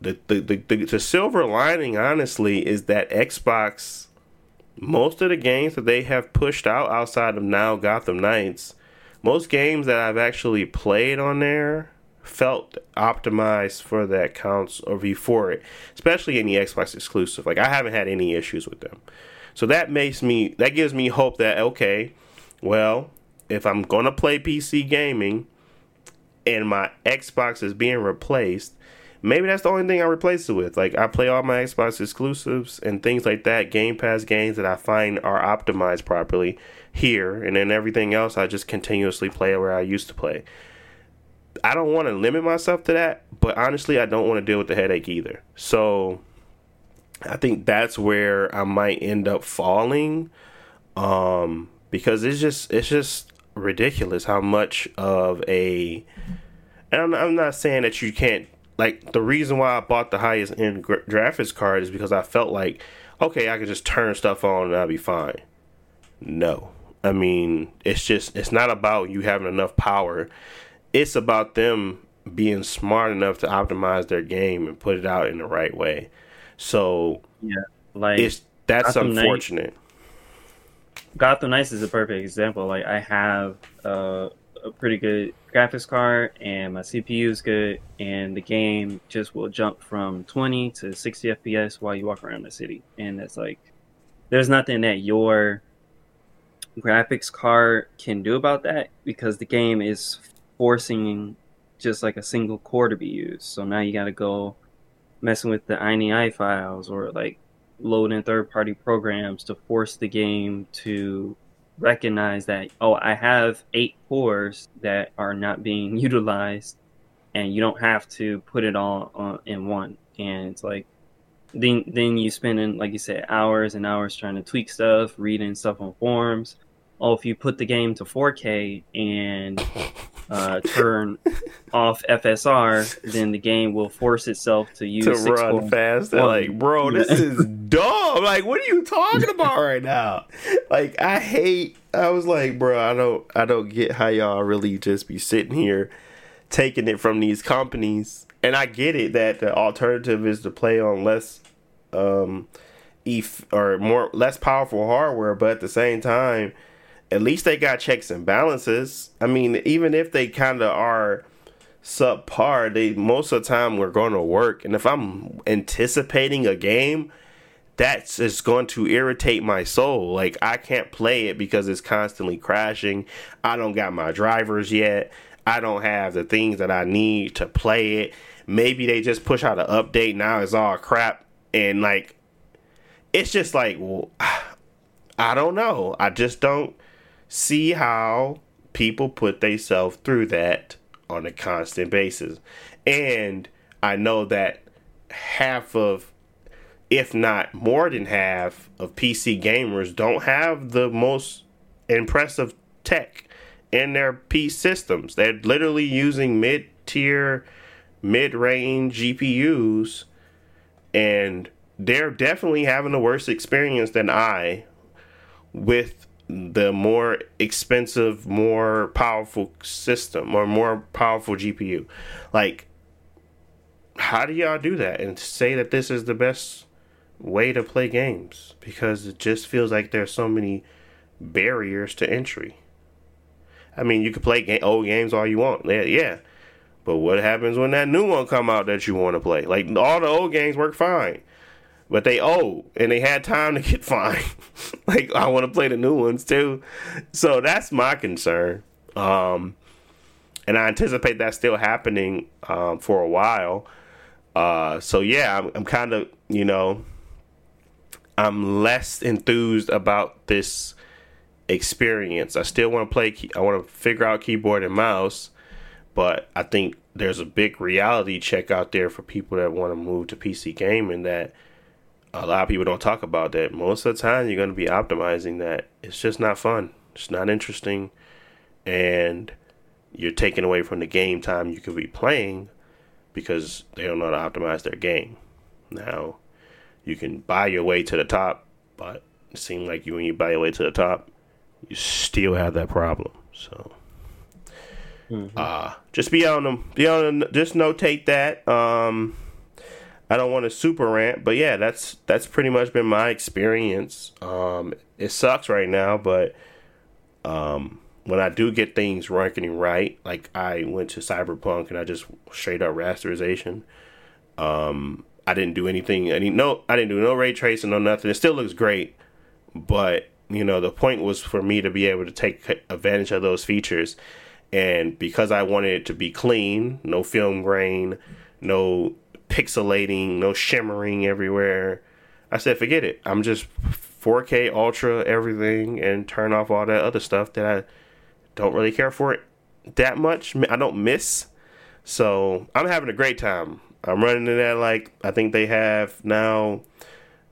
The silver lining, honestly, is that Xbox, most of the games that they have pushed out outside of now Gotham Knights, most games that I've actually played on there felt optimized for that console or before it, especially any Xbox exclusive. Like, I haven't had any issues with them. So that gives me hope that, okay, well, if I'm going to play PC gaming, and my Xbox is being replaced, maybe that's the only thing I replace it with. Like, I play all my Xbox exclusives and things like that, Game Pass games that I find are optimized properly here, and then everything else I just continuously play where I used to play. I don't want to limit myself to that, but honestly, I don't want to deal with the headache either. So I think that's where I might end up falling, because it's just ridiculous how much of a, and I'm not saying that you can't, like, the reason why I bought the highest end graphics card is because I felt like, okay, I could just turn stuff on and I'll be fine. No, I mean, it's not about you having enough power. It's about them being smart enough to optimize their game and put it out in the right way. So Yeah, like that's unfortunate. Gotham Knights is a perfect example. Like, I have a pretty good graphics card, and my CPU is good, and the game just will jump from 20 to 60 FPS while you walk around the city. And that's like, there's nothing that your graphics card can do about that, because the game is forcing just like a single core to be used. So now you got to go messing with the INI files or like loading third-party programs to force the game to recognize that, oh, I have 8 cores that are not being utilized, and you don't have to put it all on in one. And it's like, then you spend, like you said, hours and hours trying to tweak stuff, reading stuff on forums. Oh, if you put the game to 4K and turn off FSR, then the game will force itself to use to run fast. They're like, bro, this is dumb. Like, what are you talking about right now? Like, I was like, bro, I don't get how y'all really just be sitting here taking it from these companies. And I get it that the alternative is to play on less less powerful hardware, but at the same time, at least they got checks and balances. I mean, even if they kind of are subpar, they most of the time we're going to work. And if I'm anticipating a game, that's just going to irritate my soul. Like, I can't play it because it's constantly crashing. I don't got my drivers yet. I don't have the things that I need to play it. Maybe they just push out an update. Now it's all crap. And, like, it's just like, well, I don't know. I just don't see how people put themselves through that on a constant basis. And I know that half of, if not more than half, of PC gamers don't have the most impressive tech in their PC systems. They're literally using mid-tier, mid-range GPUs, and they're definitely having a worse experience than I with the more expensive, more powerful system or more powerful GPU. Like, how do y'all do that and say that this is the best way to play games? Because it just feels like there's so many barriers to entry. I mean, you can play old games all you want. Yeah. But what happens when that new one come out that you want to play? Like, all the old games work fine. But they old, and they had time to get fine. Like, I want to play the new ones, too. So that's my concern. And I anticipate that's still happening for a while. So, yeah, I'm kind of, you know, I'm less enthused about this experience. I still want to play. I want to figure out keyboard and mouse. But I think there's a big reality check out there for people that want to move to PC gaming that a lot of people don't talk about. That most of the time you're going to be optimizing that. It's just not fun. It's not interesting. And you're taking away from the game time you could be playing because they don't know how to optimize their game. Now, you can buy your way to the top, but it seems like when you buy your way to the top, you still have that problem. So, just be on them. Just notate that. I don't want to super rant, but yeah, that's pretty much been my experience. It sucks right now, but when I do get things ranking right, like I went to Cyberpunk and I just straight up rasterization. I didn't do anything. I didn't do no ray tracing, no nothing. It still looks great, but you know the point was for me to be able to take advantage of those features, and because I wanted it to be clean, no film grain, no pixelating, no shimmering everywhere. I said, forget it. I'm just 4K ultra everything and turn off all that other stuff that I don't really care for it that much. I don't miss. So I'm having a great time. I'm running to that. Like, I think they have now.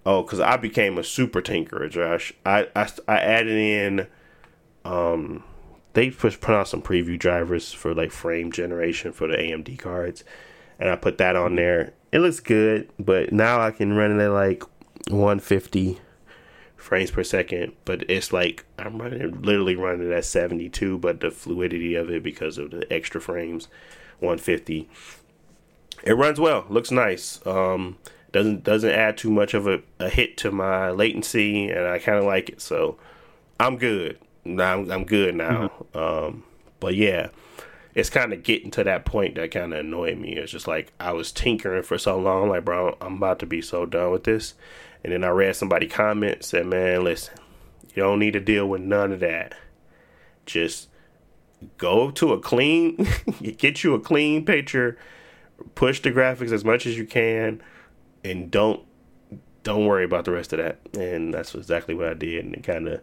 Oh, cause I became a super tinkerer, Josh. I added in, they put out some preview drivers for like frame generation for the AMD cards. And I put that on there. It looks good, but now I can run it at like 150 frames per second. But it's like I'm literally running it at 72, but the fluidity of it because of the extra frames, 150. It runs well, looks nice. doesn't add too much of a hit to my latency, and I kind of like it. So I'm good. I'm good now. Mm-hmm. But yeah, it's kind of getting to that point that kind of annoyed me. It's just like I was tinkering for so long. Like, bro, I'm about to be so done with this. And then I read somebody comment, said, man, listen, you don't need to deal with none of that. Just go to a clean, get you a clean picture, push the graphics as much as you can, and don't worry about the rest of that. And that's exactly what I did. And it kind of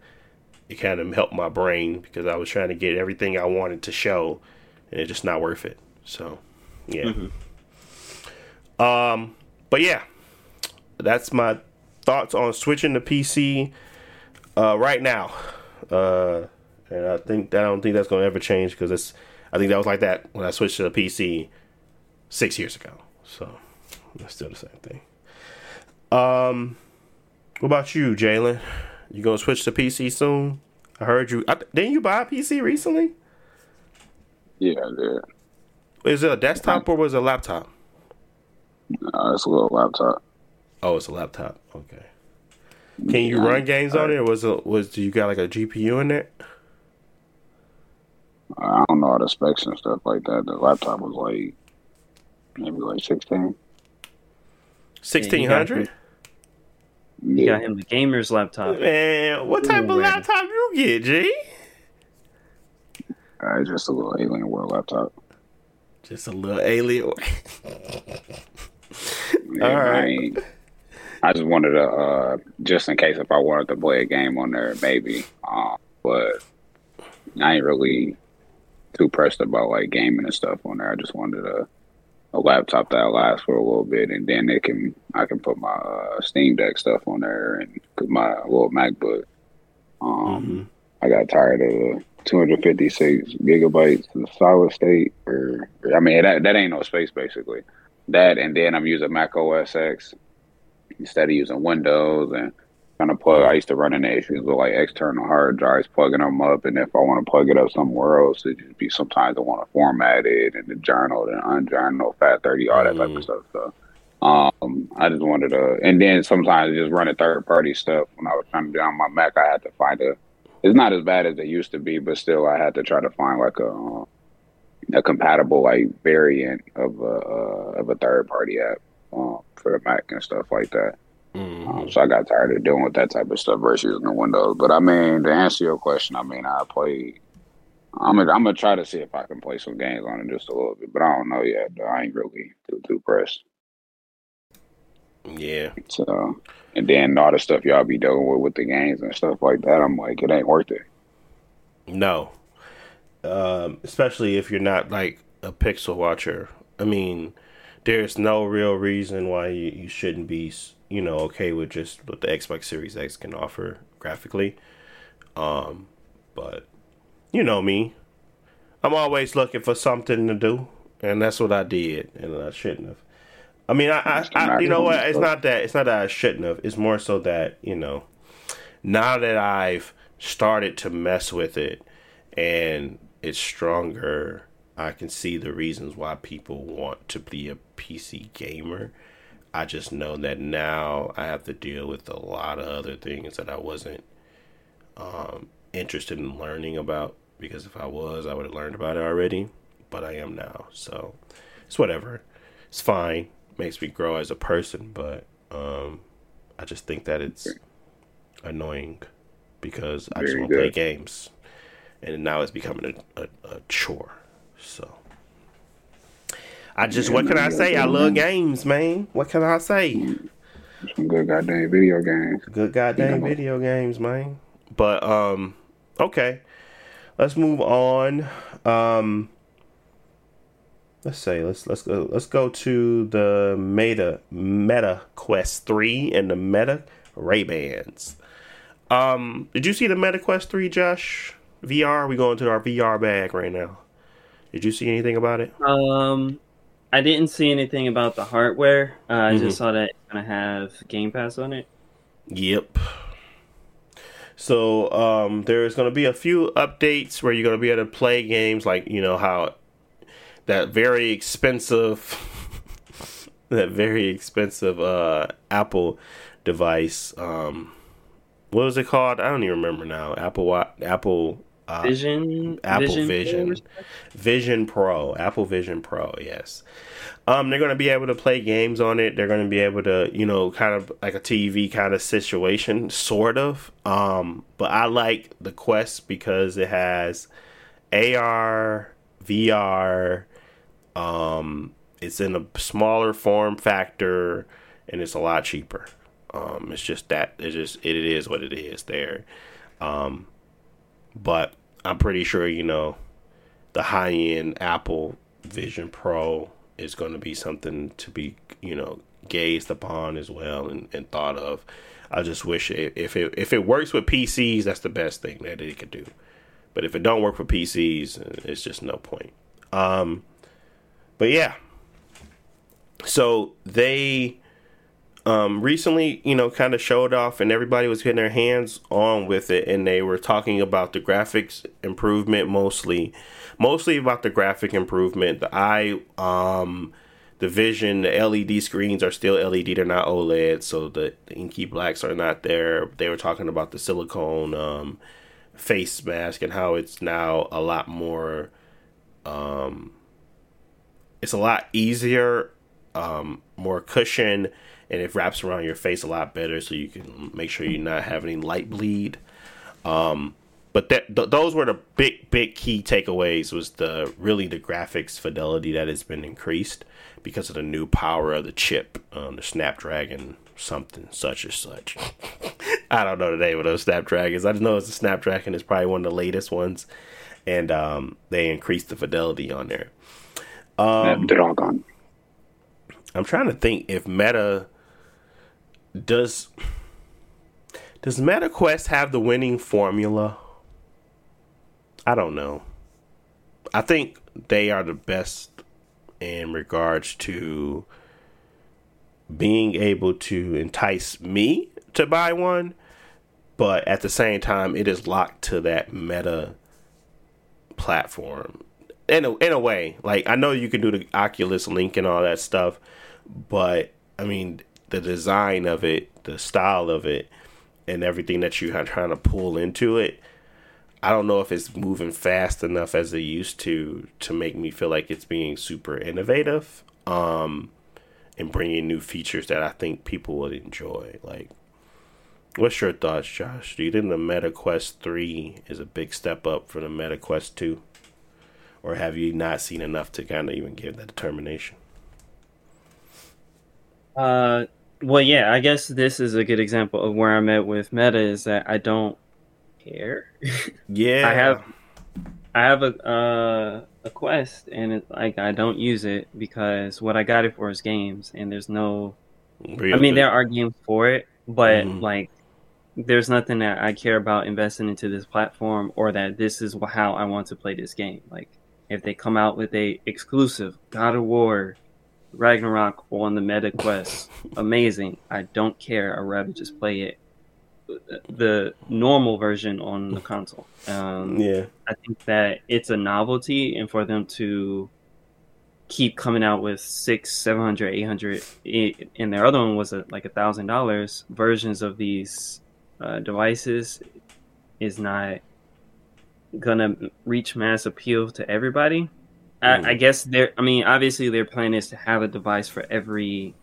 helped my brain, because I was trying to get everything I wanted to show, and it's just not worth it. So, yeah. Mm-hmm. But yeah, that's my thoughts on switching to PC right now. And I don't think that's gonna ever change, because I think that was like that when I switched to the PC 6 years ago. So it's still the same thing. What about you, Jalen? You gonna switch to PC soon? I heard you. Didn't you buy a PC recently? Yeah, I did. Is it a desktop or was it a laptop? No, it's a little laptop. Oh, it's a laptop. Okay. Can you run games on it? Or do you got like a GPU in it? I don't know all the specs and stuff like that. The laptop was like maybe like 16. 1600? You got him the gamer's laptop. Man, what type of laptop you get, G? Just a little Alien World laptop. Just a little Alien. Yeah, all right. I just wanted to, just in case if I wanted to play a game on there, maybe. But I ain't really too pressed about like gaming and stuff on there. I just wanted a laptop that lasts for a little bit, and then I can put my Steam Deck stuff on there and my little MacBook. I got tired of 256 gigabytes in solid state, that ain't no space basically. That, and then I'm using Mac OS X instead of using Windows, and kind of plug. I used to run into issues with like external hard drives, plugging them up, and if I want to plug it up somewhere else, it just be sometimes I want to format it and the journal and unjournal, FAT30, all that type of stuff. So I just wanted to, and then sometimes just run a third party stuff. When I was trying to do on my Mac, I had to find it's not as bad as it used to be, but still I had to try to find like a compatible like variant of a third party app for the Mac and stuff like that. So I got tired of dealing with that type of stuff versus using the Windows. But I mean, to answer your question, I'm gonna try to see if I can play some games on it just a little bit, but I don't know yet. I ain't really too pressed. Yeah. So, and then all the stuff y'all be dealing with the games and stuff like that, I'm like, it ain't worth it. No. Especially if you're not like a pixel watcher. I mean, there's no real reason why you shouldn't be, you know, okay with just what the Xbox Series X can offer graphically. But you know me, I'm always looking for something to do, and that's what I did, and I shouldn't have. I mean, I you know what? It's not that I shouldn't have. It's more so that, you know, now that I've started to mess with it and it's stronger, I can see the reasons why people want to be a PC gamer. I just know that now I have to deal with a lot of other things that I wasn't interested in learning about, because if I was, I would have learned about it already. But I am now, so it's whatever. It's fine. Makes me grow as a person, but I just think that it's annoying because I just want to play games, and now it's becoming a chore. So I just, what can I say? I love games, man. What can I say? Some good goddamn video games. Good goddamn video games, man. But okay, let's move on. Let's go to the Meta Quest 3 and the Meta Ray-Bans. Did you see the Meta Quest 3, Josh? VR? We going to our VR bag right now. Did you see anything about it? I didn't see anything about the hardware. I just saw that it's gonna have Game Pass on it. Yep. So there's gonna be a few updates where you're gonna be able to play games, like, you know how that very expensive that very expensive Apple device. What was it called? I don't even remember now. Apple Vision Pro. Yes. They're going to be able to play games on it. They're going to be able to, you know, kind of like a TV kind of situation, sort of. But I like the Quest because it has AR, VR. It's in a smaller form factor and it's a lot cheaper. It's just that it is what it is there. But I'm pretty sure, you know, the high-end Apple Vision Pro is going to be something to be, you know, gazed upon as well and thought of. I just wish if it works with PCs, that's the best thing that it could do. But if it don't work for PCs, it's just no point. But yeah, so they recently, you know, kind of showed off and everybody was getting their hands on with it. And they were talking about the graphics improvement, mostly about the graphic improvement. The vision, the LED screens are still LED. They're not OLED. So the inky blacks are not there. They were talking about the silicone face mask and how it's now a lot more. It's a lot easier, more cushion. And it wraps around your face a lot better, so you can make sure you're not having any light bleed. But those were the big key takeaways. Was the graphics fidelity that has been increased because of the new power of the chip, the Snapdragon something such or such. I don't know the name of those Snapdragons. I just know it's a Snapdragon. It's probably one of the latest ones, and they increased the fidelity on there. Snapdragon. I'm trying to think if Meta. Does Meta Quest have the winning formula? I don't know. I think they are the best in regards to being able to entice me to buy one, but at the same time, it is locked to that Meta platform. In a way, like, I know you can do the Oculus Link and all that stuff, but I mean, the design of it, the style of it, and everything that you are trying to pull into it, I don't know if it's moving fast enough as it used to make me feel like it's being super innovative, and bringing new features that I think people would enjoy. Like, what's your thoughts, Josh? Do you think the Meta Quest 3 is a big step up from the Meta Quest 2? Or have you not seen enough to kind of even give that determination? Well, yeah, I guess this is a good example of where I'm at with Meta is that I don't care. Yeah, I have a Quest, and it's like I don't use it because what I got it for is games, and there's no. Really? I mean, there are games for it, but like, there's nothing that I care about investing into this platform, or that this is how I want to play this game. Like, if they come out with a exclusive God of War, Ragnarok on the Meta Quest, amazing. I don't care. I'd rather just play it the normal version on the console. Yeah, I think that it's a novelty, and for them to keep coming out with 600, 700, 800, and their other one was like $1,000 versions of these devices is not gonna reach mass appeal to everybody. I guess obviously their plan is to have a device for every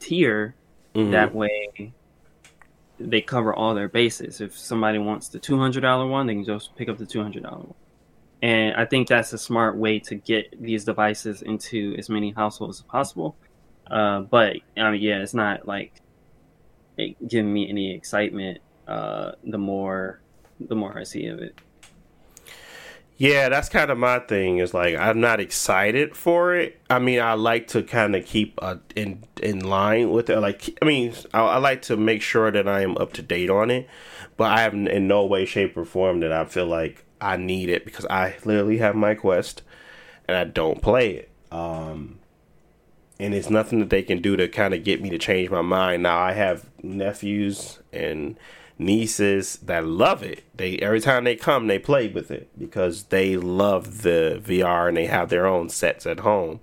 tier. That way they cover all their bases. If somebody wants the $200 one, they can just pick up the $200 one. And I think that's a smart way to get these devices into as many households as possible. But I mean, yeah, it's not like giving me any excitement. The more I see of it. Yeah, that's kind of my thing. Is like, I'm not excited for it. I mean, I like to kind of keep in line with it. Like, I mean, I like to make sure that I am up to date on it. But I have in no way, shape, or form that I feel like I need it, because I literally have my Quest and I don't play it. And it's nothing that they can do to kind of get me to change my mind. Now, I have nephews and nieces that love it. They, every time they come, they play with it because they love the VR and they have their own sets at home.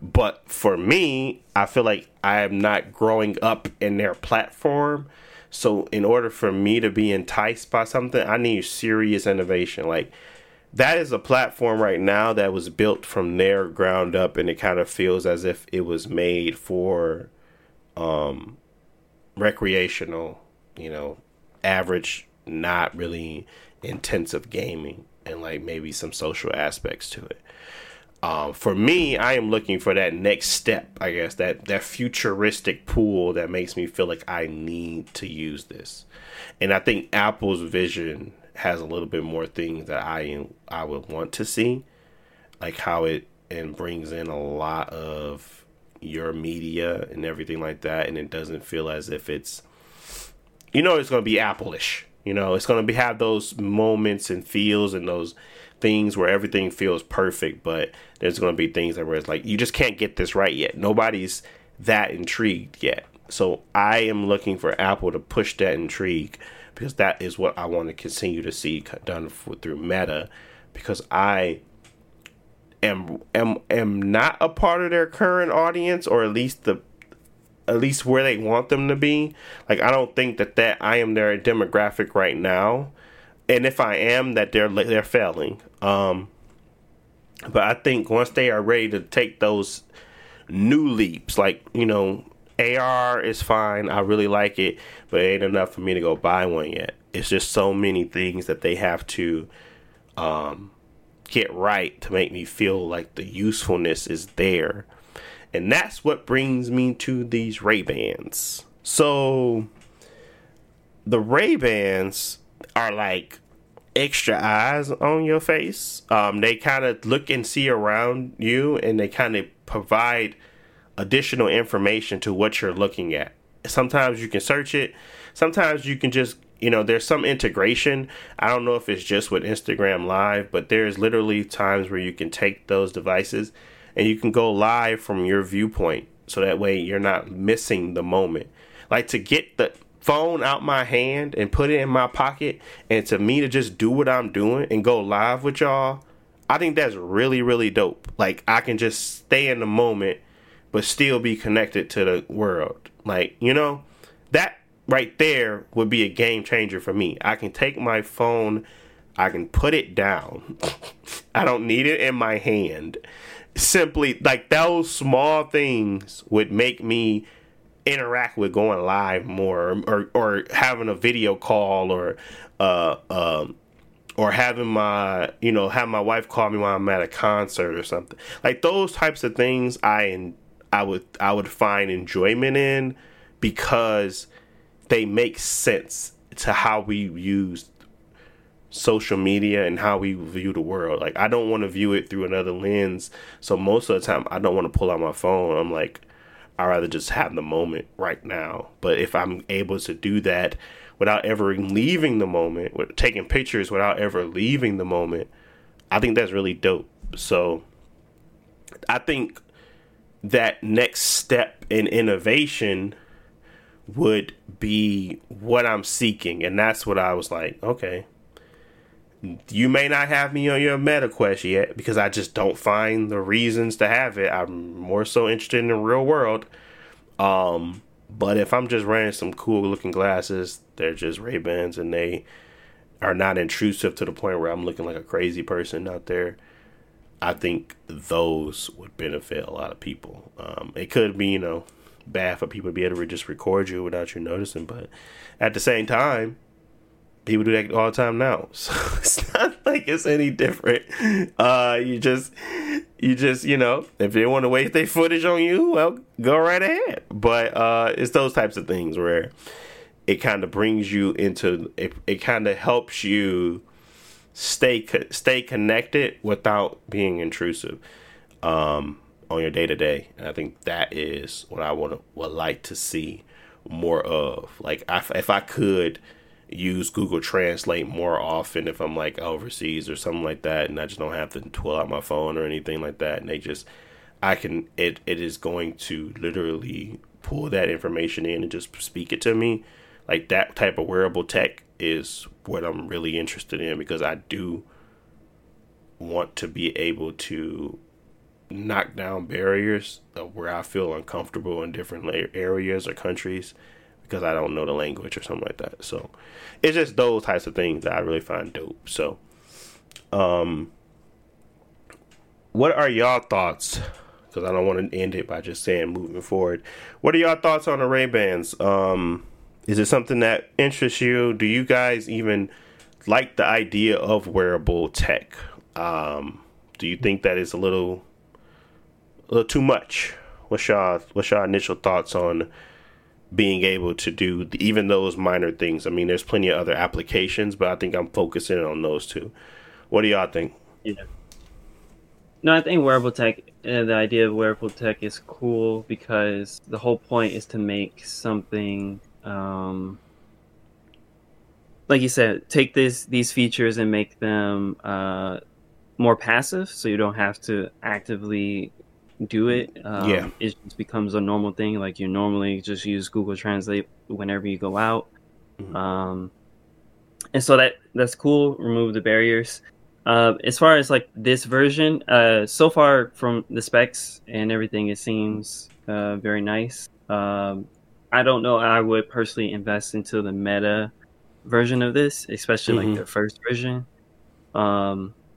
But for me, I feel like I am not growing up in their platform. So in order for me to be enticed by something, I need serious innovation. Like, that is a platform right now that was built from their ground up, and it kind of feels as if it was made for recreational, you know, average, not really intensive gaming, and like maybe some social aspects to it. For me, I am looking for that next step, I guess, that futuristic pool that makes me feel like I need to use this. And I think Apple's vision has a little bit more things that I would want to see, like how it and brings in a lot of your media and everything like that. And it doesn't feel as if it's, you know, it's going to be Apple-ish. You know, it's going to be have those moments and feels and those things where everything feels perfect, but there's going to be things that where it's like, you just can't get this right yet. Nobody's that intrigued yet. So I am looking for Apple to push that intrigue, because that is what I want to continue to see done through Meta, because I am not a part of their current audience, or at least where they want them to be. Like, I don't think that I am their demographic right now. And if I am, that they're failing. But I think once they are ready to take those new leaps, like, you know, AR is fine. I really like it, but it ain't enough for me to go buy one yet. It's just so many things that they have to get right to make me feel like the usefulness is there. And that's what brings me to these Ray-Bans. So the Ray-Bans are like extra eyes on your face. They kind of look and see around you, and they kind of provide additional information to what you're looking at. Sometimes you can search it. Sometimes you can just, you know, there's some integration. I don't know if it's just with Instagram Live, but there's literally times where you can take those devices and you can go live from your viewpoint. So that way you're not missing the moment. Like, to get the phone out my hand and put it in my pocket, and to me to just do what I'm doing and go live with y'all, I think that's really, really dope. Like, I can just stay in the moment but still be connected to the world. Like, you know, that right there would be a game changer for me. I can take my phone, I can put it down. I don't need it in my hand. Simply, like, those small things would make me interact with going live more, or having a video call, or having my wife call me while I'm at a concert or something. Like, those types of things I would find enjoyment in, because they make sense to how we use social media and how we view the world. Like, I don't want to view it through another lens, so most of the time I don't want to pull out my phone. I'm like, I'd rather just have the moment right now. But if I'm able to do that without ever leaving the moment, with taking pictures without ever leaving the moment, I think that's really dope. So I think that next step in innovation would be what I'm seeking. And that's what I was like, okay, you may not have me on your Meta Quest yet, because I just don't find the reasons to have it. I'm more so interested in the real world. But if I'm just wearing some cool looking glasses, they're just Ray-Bans, and they are not intrusive to the point where I'm looking like a crazy person out there, I think those would benefit a lot of people. It could be, you know, bad for people to be able to just record you without you noticing, but at the same time, people do that all the time now, so it's not like it's any different. You just, you know, if they want to waste their footage on you, well, go right ahead. But it's those types of things where it kind of brings you into it. It kind of helps you stay connected without being intrusive on your day to day. And I think that is what I would like to see more of. Like, if I could use Google Translate more often, if I'm like overseas or something like that, and I just don't have to pull out my phone or anything like that, and it is going to literally pull that information in and just speak it to me. Like, that type of wearable tech is what I'm really interested in, because I do want to be able to knock down barriers of where I feel uncomfortable in different areas or countries because I don't know the language or something like that. So it's just those types of things that I really find dope. So, what are y'all thoughts? Because I don't want to end it by just saying moving forward. What are y'all thoughts on the Ray-Bans? Is it something that interests you? Do you guys even like the idea of wearable tech? Do you think that is a little too much? What's y'all initial thoughts on being able to do even those minor things? I mean, there's plenty of other applications, but I think I'm focusing on those two. What do y'all think? Yeah. No, I think wearable tech and the idea of wearable tech is cool because the whole point is to make something, like you said, take these features and make them more passive, so you don't have to actively do it. Yeah. It just becomes a normal thing. Like you normally just use Google Translate whenever you go out. Mm-hmm. And so that's cool. Remove the barriers. As far as like this version, so far from the specs and everything, it seems very nice. I don't know. I would personally invest into the Meta version of this, especially like their first version.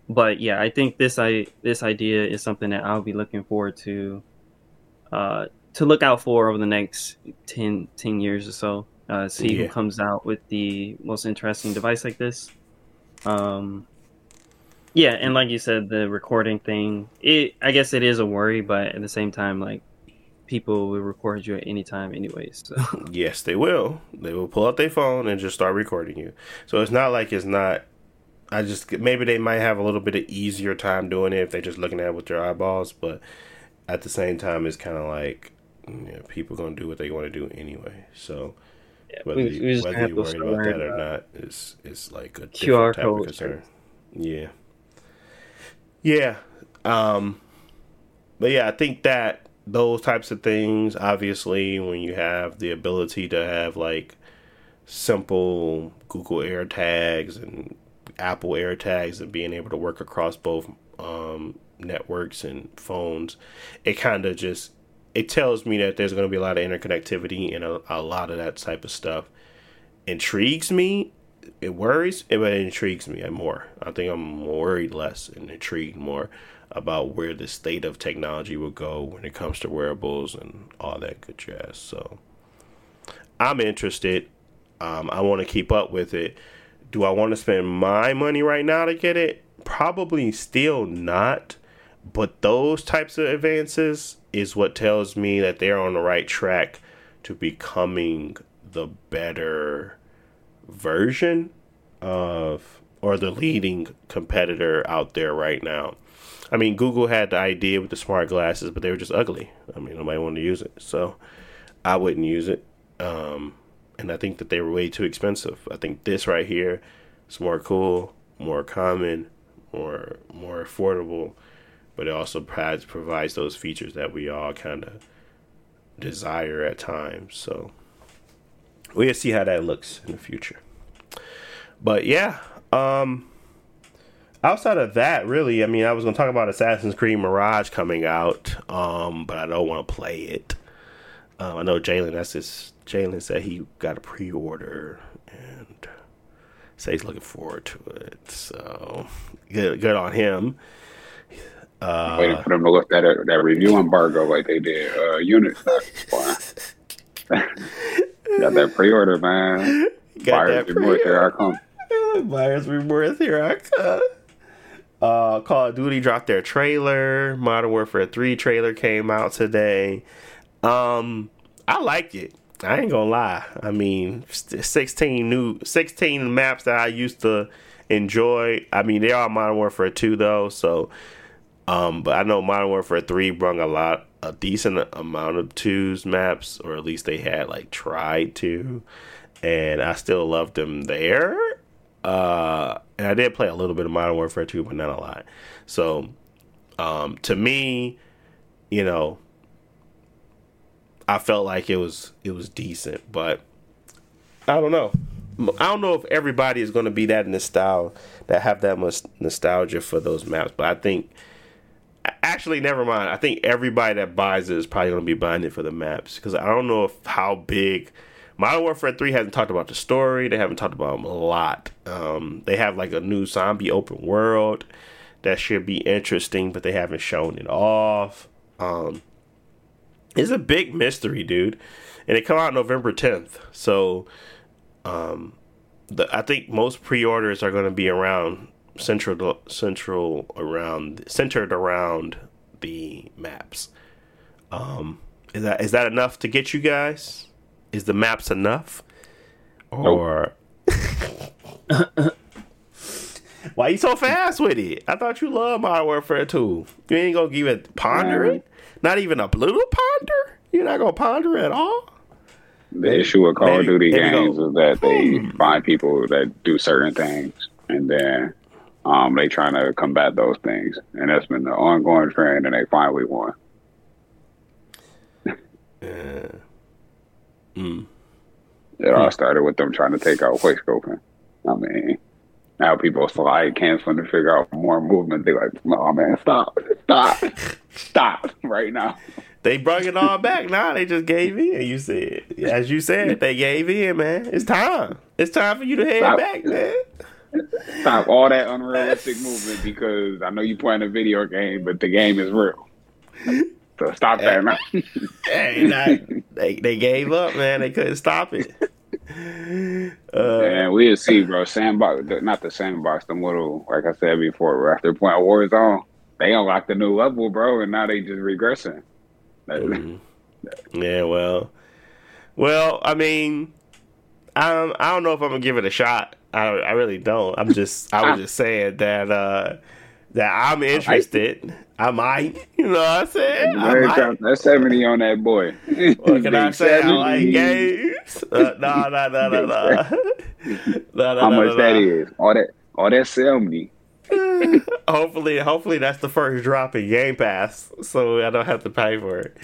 But yeah, I think this idea is something that I'll be looking forward to look out for over the next 10 years or so. See who comes out with the most interesting device like this. Yeah, and like you said, the recording thing, I guess it is a worry, but at the same time, like, people will record you at any time anyways. So. Yes, they will. They will pull out their phone and just start recording you. So it's not like it's not, maybe they might have a little bit of easier time doing it if they're just looking at it with their eyeballs, but at the same time, it's kind of like, you know, people going to do what they want to do anyway. So yeah, whether you worry about that or not, it's like a different type of concern. Yeah. Yeah. But yeah, I think that those types of things, obviously, when you have the ability to have like simple Google AirTags and Apple AirTags and being able to work across both networks and phones, it kind of just, it tells me that there's going to be a lot of interconnectivity and a lot of that type of stuff intrigues me. It worries, but it intrigues me more. I think I'm worried less and intrigued more about where the state of technology will go when it comes to wearables and all that good jazz. So I'm interested. I want to keep up with it. Do I want to spend my money right now to get it? Probably still not. But those types of advances is what tells me that they're on the right track to becoming the better version of, or the leading competitor out there right now. I mean, Google had the idea with the smart glasses, but they were just ugly. I mean, nobody wanted to use it, so I wouldn't use it. And I think that they were way too expensive. I think this right here is more cool, more common, more affordable, but it also provides those features that we all kind of desire at times. So we'll see how that looks in the future. But yeah, outside of that, really, I mean, I was going to talk about Assassin's Creed Mirage coming out, but I don't want to play it. I know Jalen said he got a pre-order and said he's looking forward to it. So good on him. Waiting for them to look at that review embargo like they did. Unit. Got that pre-order, man. Buyer's remorse, here I come. Buyer's remorse, here I come. Call of Duty dropped their trailer. Modern Warfare 3 trailer came out today. I like it. I ain't gonna lie. I mean, 16 maps that I used to enjoy. I mean, they are Modern Warfare 2 though, so but I know Modern Warfare 3 brung a decent amount of 2's maps, or at least they had like tried to, and I still loved them there. And I did play a little bit of Modern Warfare 2, but not a lot. So to me, you know, I felt like it was decent, but I don't know. I don't know if everybody is going to be that in the style that have that much nostalgia for those maps, but I think I Actually, never mind. I think everybody that buys it is probably going to be buying it for the maps, because I don't know how big... Modern Warfare 3 hasn't talked about the story. They haven't talked about a lot. They have like a new zombie open world that should be interesting, but they haven't shown it off. It's a big mystery, dude. And it come out November 10th. So I think most pre-orders are going to be around centered around the maps. Is that enough to get you guys? Is the maps enough? Or why you so fast with it? I thought you loved Modern Warfare 2. You ain't gonna give it pondering? Not even a little ponder? You're not gonna ponder at all? The issue with Call of Duty games is that they find people that do certain things, and then they trying to combat those things, and that's been the ongoing trend, and they finally won. Yeah. It all started with them trying to take out quick scoping. I mean, now people slide canceling to figure out more movement. They're like, "Oh man, stop right now." They brought it all back. Now they just gave in. As you said, they gave in, man. It's time. It's time for you to head back, man. Stop all that unrealistic movement, because I know you're playing a video game, but the game is real. So stop that, man. They gave up, man. They couldn't stop it. And we'll see, bro. Sandbox, not the sandbox, the model, like I said before, after playing Warzone, they unlocked a new level, bro, and now they just regressing. Mm-hmm. Yeah, well, I mean, I don't know if I'm going to give it a shot. I really don't. I was just saying that... that I'm interested. I might. You know what I said? That's 70 on that boy. What can I say? 70. I like games. No. How much that is? All that 70. Hopefully that's the first drop in Game Pass, so I don't have to pay for it.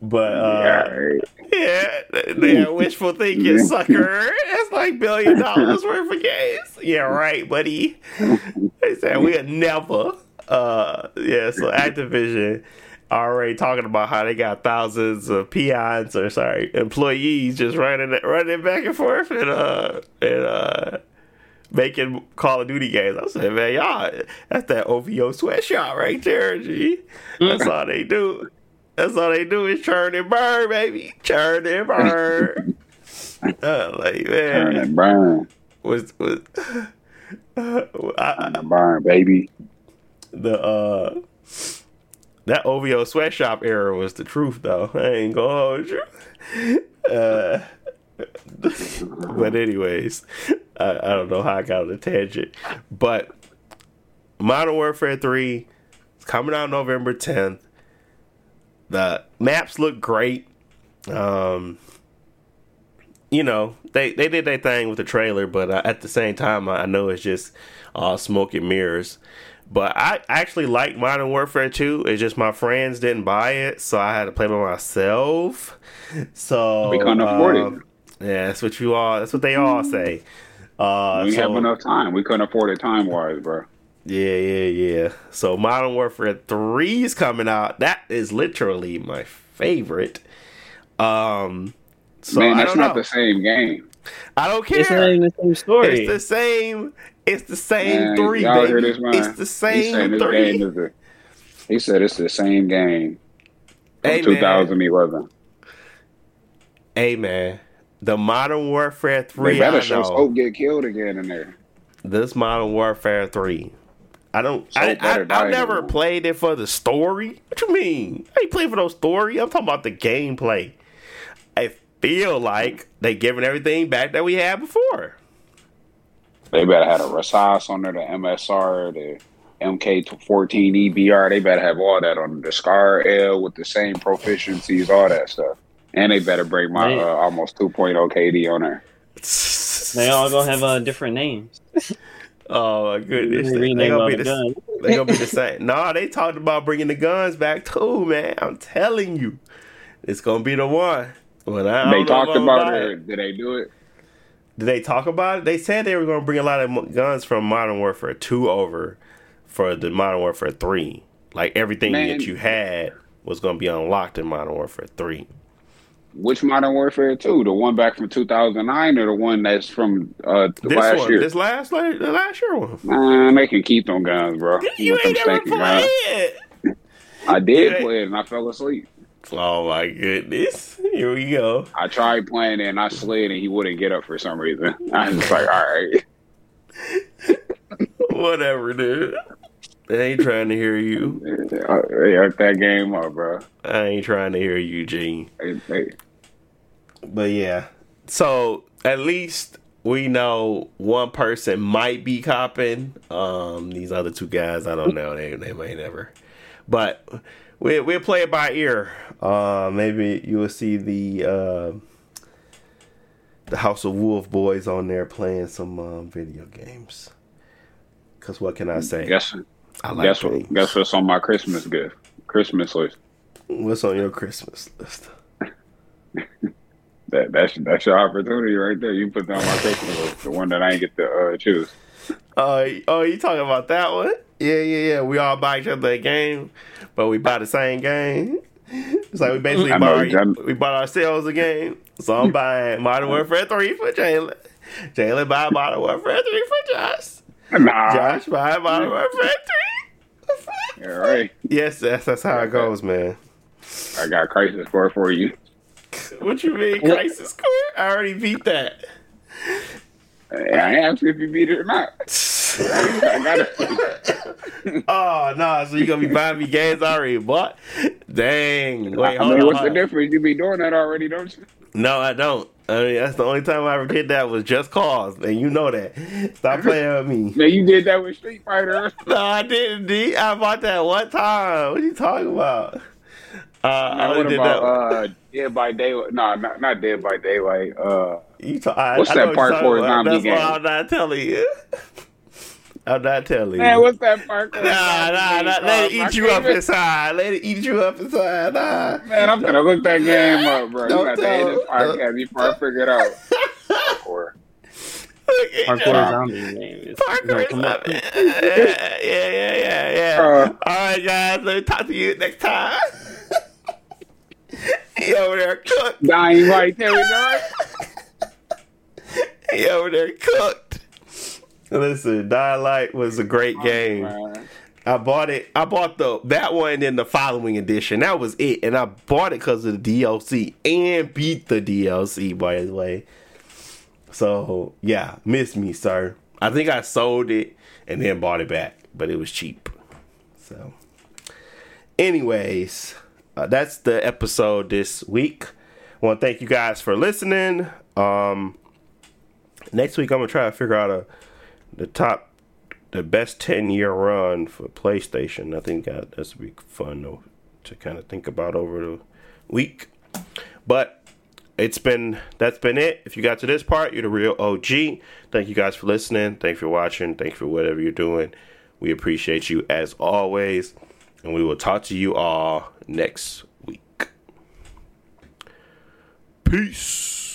But yeah, wishful thinking, sucker. It's like $1 billion worth of games. Yeah, right, buddy. They said we had never. So Activision already talking about how they got thousands of peons employees just running back and forth and making Call of Duty games. I said, man, y'all, that's that OVO sweatshop right there, G. That's all they do. That's all they do is churn and burn, baby. Churn and burn. Like, man. Churn and burn. Churn and burn, baby. That OVO sweatshop era was the truth, though. I ain't gonna hold you. But anyways, I don't know how I got on a tangent, but Modern Warfare 3 is coming out November 10th. The maps look great. They did their thing with the trailer, but at the same time, I know it's just all smoke and mirrors. But I actually liked Modern Warfare 2. It's just my friends didn't buy it, so I had to play by myself. So we couldn't afford it. Yeah, that's what they all say. We have enough time. We couldn't afford it time-wise, bro. Yeah. So Modern Warfare 3 is coming out. That is literally my favorite. Man, that's not the same game. I don't care. It's not even the same story. It's the same. It's the same three, baby. It's the same three. He said it's the same game from 2011. Hey, man. The Modern Warfare 3. They better show Scope get killed again in there. This Modern Warfare 3. I've never played it for the story. What you mean? I ain't playing for no story. I'm talking about the gameplay. I feel like they giving everything back that we had before. They better have a Resize on there, the MSR, the MK14 EBR. They better have all that on the SCAR L with the same proficiencies, all that stuff. And they better bring my almost 2.0 KD on there. They all gonna have different names. Oh my goodness! They gonna be the same. No, they talked about bringing the guns back too, man. I'm telling you, it's gonna be the one. Well, they talked about it. Did they do it? Did they talk about it? They said they were gonna bring a lot of guns from Modern Warfare 2 over for the Modern Warfare 3. Like everything that you had was going to be unlocked in Modern Warfare 3. Which Modern Warfare 2? The one back from 2009 or the one that's from last year? This last year one. Man, they can keep them guns, bro. You ain't ever played it. I did play it and I fell asleep. Oh my goodness. Here we go. I tried playing it and I slid and he wouldn't get up for some reason. I was just like, alright. Whatever, dude. I ain't trying to hear you. They hurt that game up, bro. I ain't trying to hear you, Gene. Hey. But yeah. So at least we know one person might be copping. These other two guys, I don't know. They may never. But we'll play it by ear. Maybe you will see the House of Wolf boys on there playing some video games. Because what can I say? Guess what's on my Christmas gift? Christmas list. What's on your Christmas list? that's your opportunity right there. You put down my Christmas list. The one that I ain't get to choose. Oh, you talking about that one? Yeah. We all buy each other a game, but we buy the same game. It's like we basically bought ourselves a game. So I'm buying Modern Warfare 3 for Jalen. Jalen buy Modern Warfare 3 for Josh. Nah. Josh buy Modern Warfare 3. All right. Yes, that's how it goes, man. I got Crisis Core for you. What you mean, Crisis Core? I already beat that. Hey, I asked if you beat it or not. I got it. Oh, nah, so you going to be buying me games I already bought? Dang. Wait, what's the difference? You be doing that already, don't you? No, I don't. I mean, that's the only time I ever did that was Just Cause, and you know that. Stop playing with me. Man, you did that with Street Fighter. No, I didn't, D. I bought that one time. What are you talking about? I only did that. Dead by Daylight. No, not Dead by Daylight. What's that parkour zombie game? That's why I'm not telling you. I'm not telling you. Man, what's that parkour? Nah. Let it eat you up inside. Nah. Man, I'm going to look that game up, bro. Don't you got to end this podcast before I figure it out. Parkour zombie game. Parkour zombie. Yeah. All right, guys. Let me talk to you next time. He over there cooked. Dying right there, we go. He over there cooked. Listen, Dying Light was a great game. Man. I bought that one in the following edition. That was it. And I bought it because of the DLC and beat the DLC, by the way. So, yeah, miss me, sir. I think I sold it and then bought it back, but it was cheap. So, anyways, that's the episode this week. I want to thank you guys for listening. Next week, I'm going to try to figure out the best 10-year run for PlayStation. I think that's be fun though, to kind of think about over the week. But that's been it. If you got to this part, you're the real OG. Thank you guys for listening. Thank you for watching. Thank you for whatever you're doing. We appreciate you as always. And we will talk to you all next week. Peace.